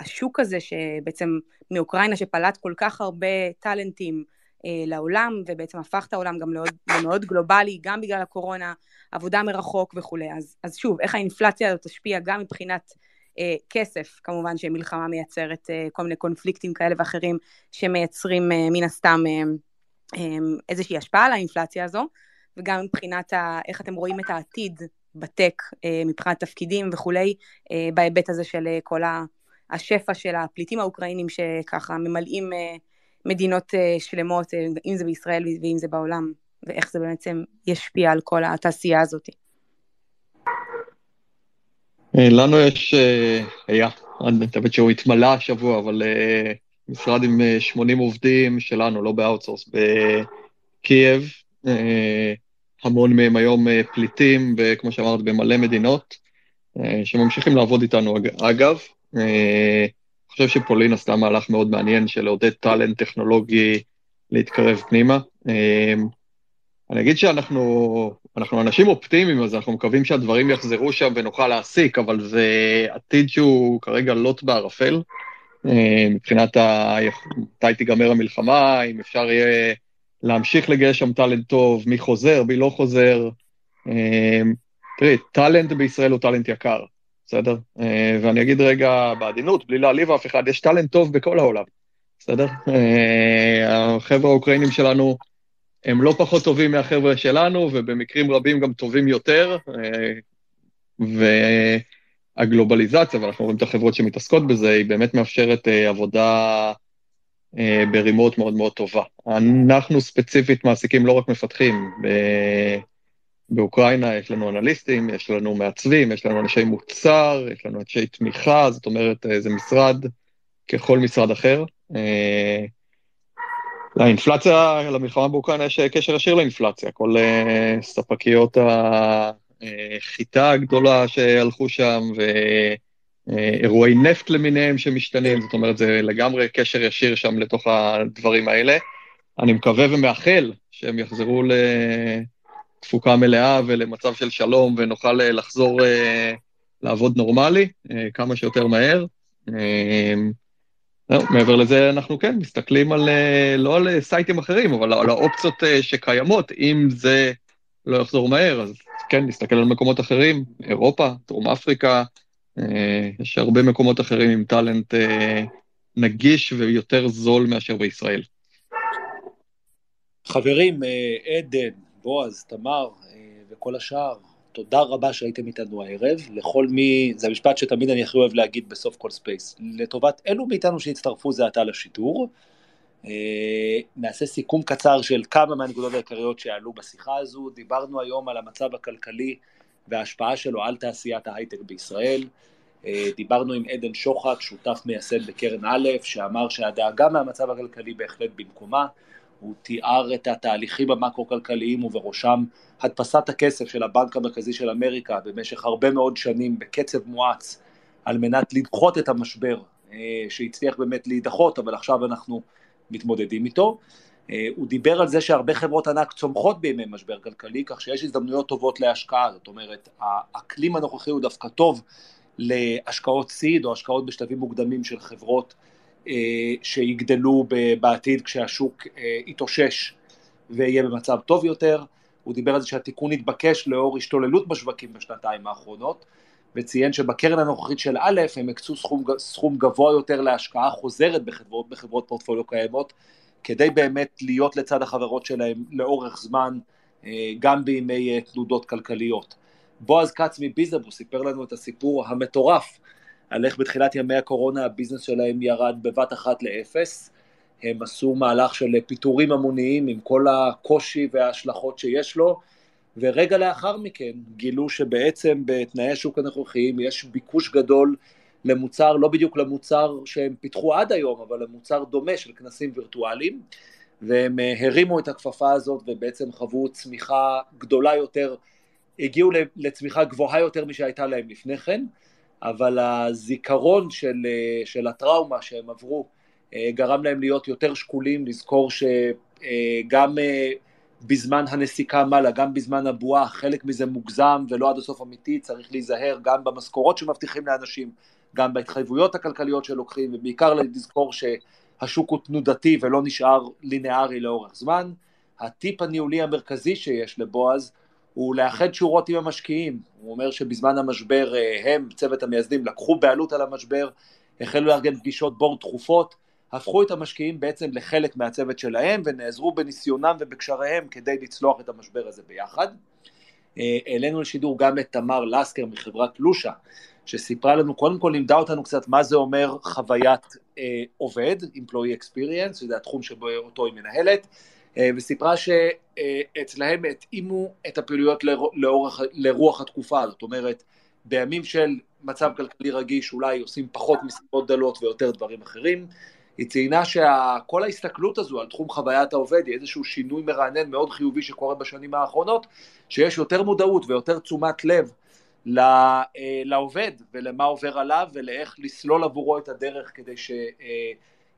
השוק הזה שבעצם מאוקראינה שפלט כל כך הרבה טלנטים לעולם, ובעצם הפך את העולם גם למאוד גלובלי, גם בגלל הקורונה, עבודה מרחוק וכו'. אז שוב, איך האינפלציה הזאת תשפיע גם מבחינת כסף, כמובן שמלחמה מייצרת כל מיני קונפליקטים כאלה ואחרים, שמייצרים מן הסתם איזושהי השפעה על האינפלציה הזו, וגם מבחינת איך אתם רואים את העתיד בטק, מבחינת תפקידים וכולי, בהיבט הזה של כל השפע של הפליטים האוקראינים שככה ממלאים מדינות שלמות, אם זה בישראל ואם זה בעולם, ואיך זה בעצם ישפיע על כל התעשייה הזאת. לנו יש, היה, אני חושבת שהוא התמלא השבוע, אבל משרד עם שמונים עובדים שלנו, לא באוטסורס, בקייב, המון מהם היום פליטים, וכמו שאמרת, במלא מדינות, שממשיכים לעבוד איתנו אגב. אני חושב שפולין עשתה מהלך מאוד מעניין, של לעודד טלנט טכנולוגי להתקרב פנימה. אני אגיד שאנחנו אנחנו אנשים אופטימיים, אז אנחנו מקווים שהדברים יחזרו שם ונוכל להסיק, אבל זה עתיד שהוא כרגע לוט בערפל, מבחינת מתי תיגמר המלחמה, אם אפשר יהיה... להמשיך לגייש שם טלנט טוב, מי חוזר, מי לא חוזר. תראי, טלנט בישראל הוא טלנט יקר, בסדר? ואני אגיד רגע בעדינות, בלי להעליב אף אחד, יש טלנט טוב בכל העולם, בסדר? החבר'ה האוקראינים שלנו, הם לא פחות טובים מהחבר'ה שלנו, ובמקרים רבים גם טובים יותר, והגלובליזציה, ואנחנו רואים את החברות שמתעסקות בזה, היא באמת מאפשרת עבודה... ברימות מאוד מאוד טובה. אנחנו ספציפית מעסיקים לא רק מפתחים, באוקראינה יש לנו אנליסטים, יש לנו מעצבים, יש לנו אנשי מוצר, יש לנו אנשי תמיכה, זאת אומרת, זה משרד ככל משרד אחר. לאינפלציה, למלחמה באוקראינה יש קשר ישיר לאינפלציה, כל ספקיות החיטה הגדולה שהלכו שם, ואירועי נפט למיניהם שמשתנים, זאת אומרת, זה לגמרי קשר ישיר שם לתוך הדברים האלה. אני מקווה ומאחל שהם יחזרו ל... תפוקה מלאה ולמצב של שלום, ונוכל לחזור לעבוד נורמלי, כמה שיותר מהר. מעבר לזה אנחנו כן מסתכלים על, לא על סייטים אחרים, אבל על האופציות שקיימות, אם זה לא יחזור מהר, אז כן, נסתכל על מקומות אחרים, אירופה, דרום אפריקה, יש הרבה מקומות אחרים עם טלנט נגיש ויותר זול מאשר בישראל. חברים, עדן, בועז, תמר וכל השאר, תודה רבה שהייתם איתנו הערב, לכל מי, זה המשפט שתמיד אני הכי אוהב להגיד בסוף כל ספייס, לטובת אלו מאיתנו שהצטרפו זה עתה לשידור, נעשה סיכום קצר של כמה מהנקודות העיקריות שעלו בשיחה הזו, דיברנו היום על המצב הכלכלי וההשפעה שלו על תעשיית ההייטק בישראל, דיברנו עם עדן שוחט, שותף מייסד בקרן א', שאמר שהדאגה מהמצב הכלכלי בהחלט במקומה, הוא תיאר את התהליכים המקרו-כלכליים ובראשם הדפסת הכסף של הבנק המרכזי של אמריקה במשך הרבה מאוד שנים בקצב מואץ על מנת לדחות את המשבר שהצליח באמת להידחות, אבל עכשיו אנחנו מתמודדים איתו. הוא דיבר על זה שהרבה חברות ענק צומחות בימי משבר כלכלי, כך שיש הזדמנויות טובות להשקעה, זאת אומרת, האקלים הנוכחי הוא דווקא טוב להשקעות סיד או השקעות בשלבים מוקדמים של חברות שיגדלו בעתיד כשהשוק יתאושש ויהיה במצב טוב יותר. הוא דיבר על זה שהתיקון התבקש לאור השתוללות בשווקים בשנתיים האחרונות, וציין שבקרן הנוכחית של א' הם הקצו סכום, סכום גבוה יותר להשקעה חוזרת בחברות, בחברות פורטפוליו קיימות, כדי באמת להיות לצד החברות שלהם לאורך זמן, גם בימי תנודות כלכליות. בועז כ"ץ מביזאבו סיפר לנו את הסיפור המטורף, על איך בתחילת ימי הקורונה הביזנס שלהם ירד בבת אחת לאפס, הם עשו מהלך של פיטורים המוניים עם כל הקושי וההשלכות שיש לו, ורגע לאחר מכן גילו שבעצם בתנאי השוק הנוכחיים יש ביקוש גדול למוצר, לא בדיוק למוצר שהם פיתחו עד היום, אבל למוצר דומה של כנסים וירטואליים, והם הרימו את הכפפה הזאת ובעצם חוו צמיחה גדולה יותר, הגיעו לצמיחה גבוהה יותר משהייתה להם לפני כן, אבל הזיכרון של, של הטראומה שהם עברו, גרם להם להיות יותר שקולים, לזכור שגם בזמן הנסיקה מעלה, גם בזמן הבועה, חלק מזה מוגזם ולא עד הסוף אמיתי, צריך להיזהר גם במשכורות שמבטיחים לאנשים, גם בהתחייבויות הכלכליות שלוקחים, ובעיקר לזכור שהשוק הוא תנודתי ולא נשאר לינארי לאורך זמן. הטיפ הניהולי המרכזי שיש לבועז, הוא לאחד שורות עם המשקיעים, הוא אומר שבזמן המשבר הם, צוות המייסדים, לקחו בעלות על המשבר, החלו לארגן פגישות בורד תכופות, הפכו את המשקיעים בעצם לחלק מהצוות שלהם, ונעזרו בניסיונם ובקשריהם כדי לצלוח את המשבר הזה ביחד. העלינו לשידור גם את תמר לסקר מחברת לושה, שסיפרה לנו, קודם כל לימדה אותנו קצת מה זה אומר חוויית אה, עובד, Employee Experience, שזה התחום שאותו היא מנהלת, וסיפרה שאצלהם התאימו את הפעילויות לאורך, לרוח התקופה, זאת אומרת, בימים של מצב כלכלי רגיש אולי עושים פחות מסיבות דלות ויותר דברים אחרים, היא ציינה שכל ההסתכלות הזו על תחום חוויית העובד היא איזשהו שינוי מרענן מאוד חיובי שקורה בשנים האחרונות, שיש יותר מודעות ויותר תשומת לב לעובד ולמה עובר עליו ולאיך לסלול עבורו את הדרך כדי ש...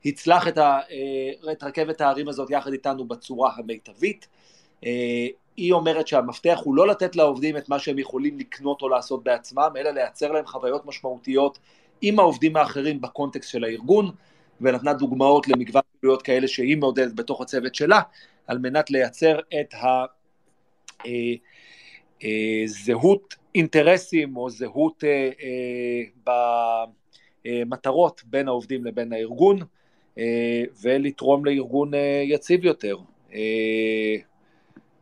הצלח את, ה, את רכבת הערים הזאת יחד איתנו בצורה המיטבית. היא אומרת שהמפתח הוא לא לתת לעובדים את מה שהם יכולים לקנות או לעשות בעצמם, אלא לייצר להם חוויות משמעותיות עם העובדים האחרים בקונטקסט של הארגון, ונתנה דוגמאות למגוון פעילויות כאלה שהיא מעודדת בתוך הצוות שלה, על מנת לייצר את הזהות אינטרסים או זהות במטרות בין העובדים לבין הארגון, ולתרום לארגון יציב יותר.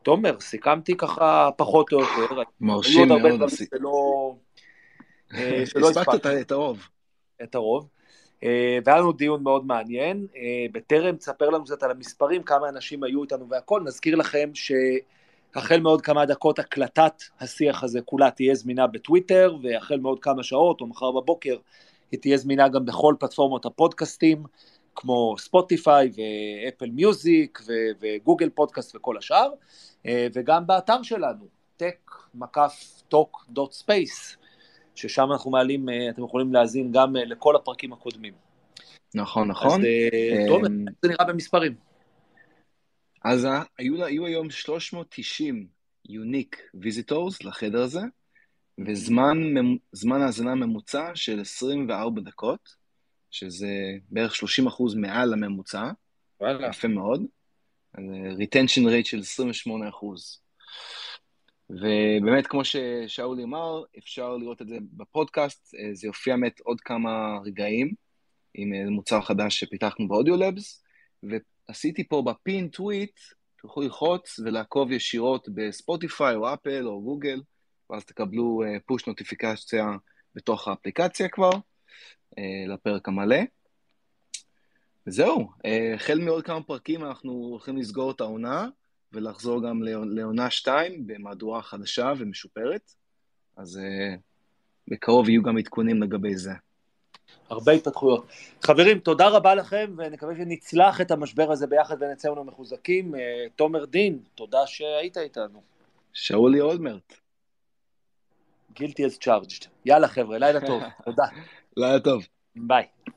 תומר, סיכמתי ככה פחות או יותר. מרשים מאוד. שלא הספקת את הרוב. את הרוב. והיה לנו דיון מאוד מעניין, בטרם תספר לנו קצת על המספרים, כמה אנשים היו איתנו והכל, נזכיר לכם שהחל מעוד כמה דקות הקלטת השיח הזה כולה תהיה זמינה בטוויטר, והחל מעוד כמה שעות או מחר בבוקר היא תהיה זמינה גם בכל פלטפורמות הפודקאסטים, כמו ספוטיפיי ואפל מיוזיק וגוגל פודקאסט וכל השאר, וגם באתר שלנו, טק מקף טוק דוט ספייס, ששם אנחנו מעלים, אתם יכולים להזין גם לכל הפרקים הקודמים. נכון, נכון. אז תומר, זה נראה במספרים. אז היו היום שלוש מאות תשעים יוניק ויזיטורס לחדר הזה, וזמן ההזנה ממוצע של עשרים וארבע דקות, שזה בערך שלושים אחוז מעל הממוצע, יפה מאוד, ריטנשן רייט של עשרים ושמונה אחוז. ובאמת, כמו ששאולי אמר, אפשר לראות את זה בפודקאסט, זה יופיע באמת עוד כמה רגעים, עם מוצר חדש שפיתחנו באודיולאבס, ועשיתי פה בפין טוויט, תוכלו ללחוץ ולעקוב ישירות בספוטיפיי או אפל או גוגל, ואז תקבלו פוש נוטיפיקציה בתוך האפליקציה כבר, לפרק המלא. זהו, החל מעוד כמה פרקים אנחנו הולכים לסגור את העונה, ולחזור גם לעונה שתיים במהדורה חדשה ומשופרת, אז uh, בקרוב יהיו גם עדכונים לגבי זה. הרבה התפתחויות. חברים, תודה רבה לכם, ונקווה שנצלח את המשבר הזה ביחד ונצא לנו מחוזקים. Uh, תומר דין, תודה שהיית איתנו. שאולי אולמרט. Guilty as charged. יאללה חבר'ה, לילה טוב. תודה. לילה טוב. ביי.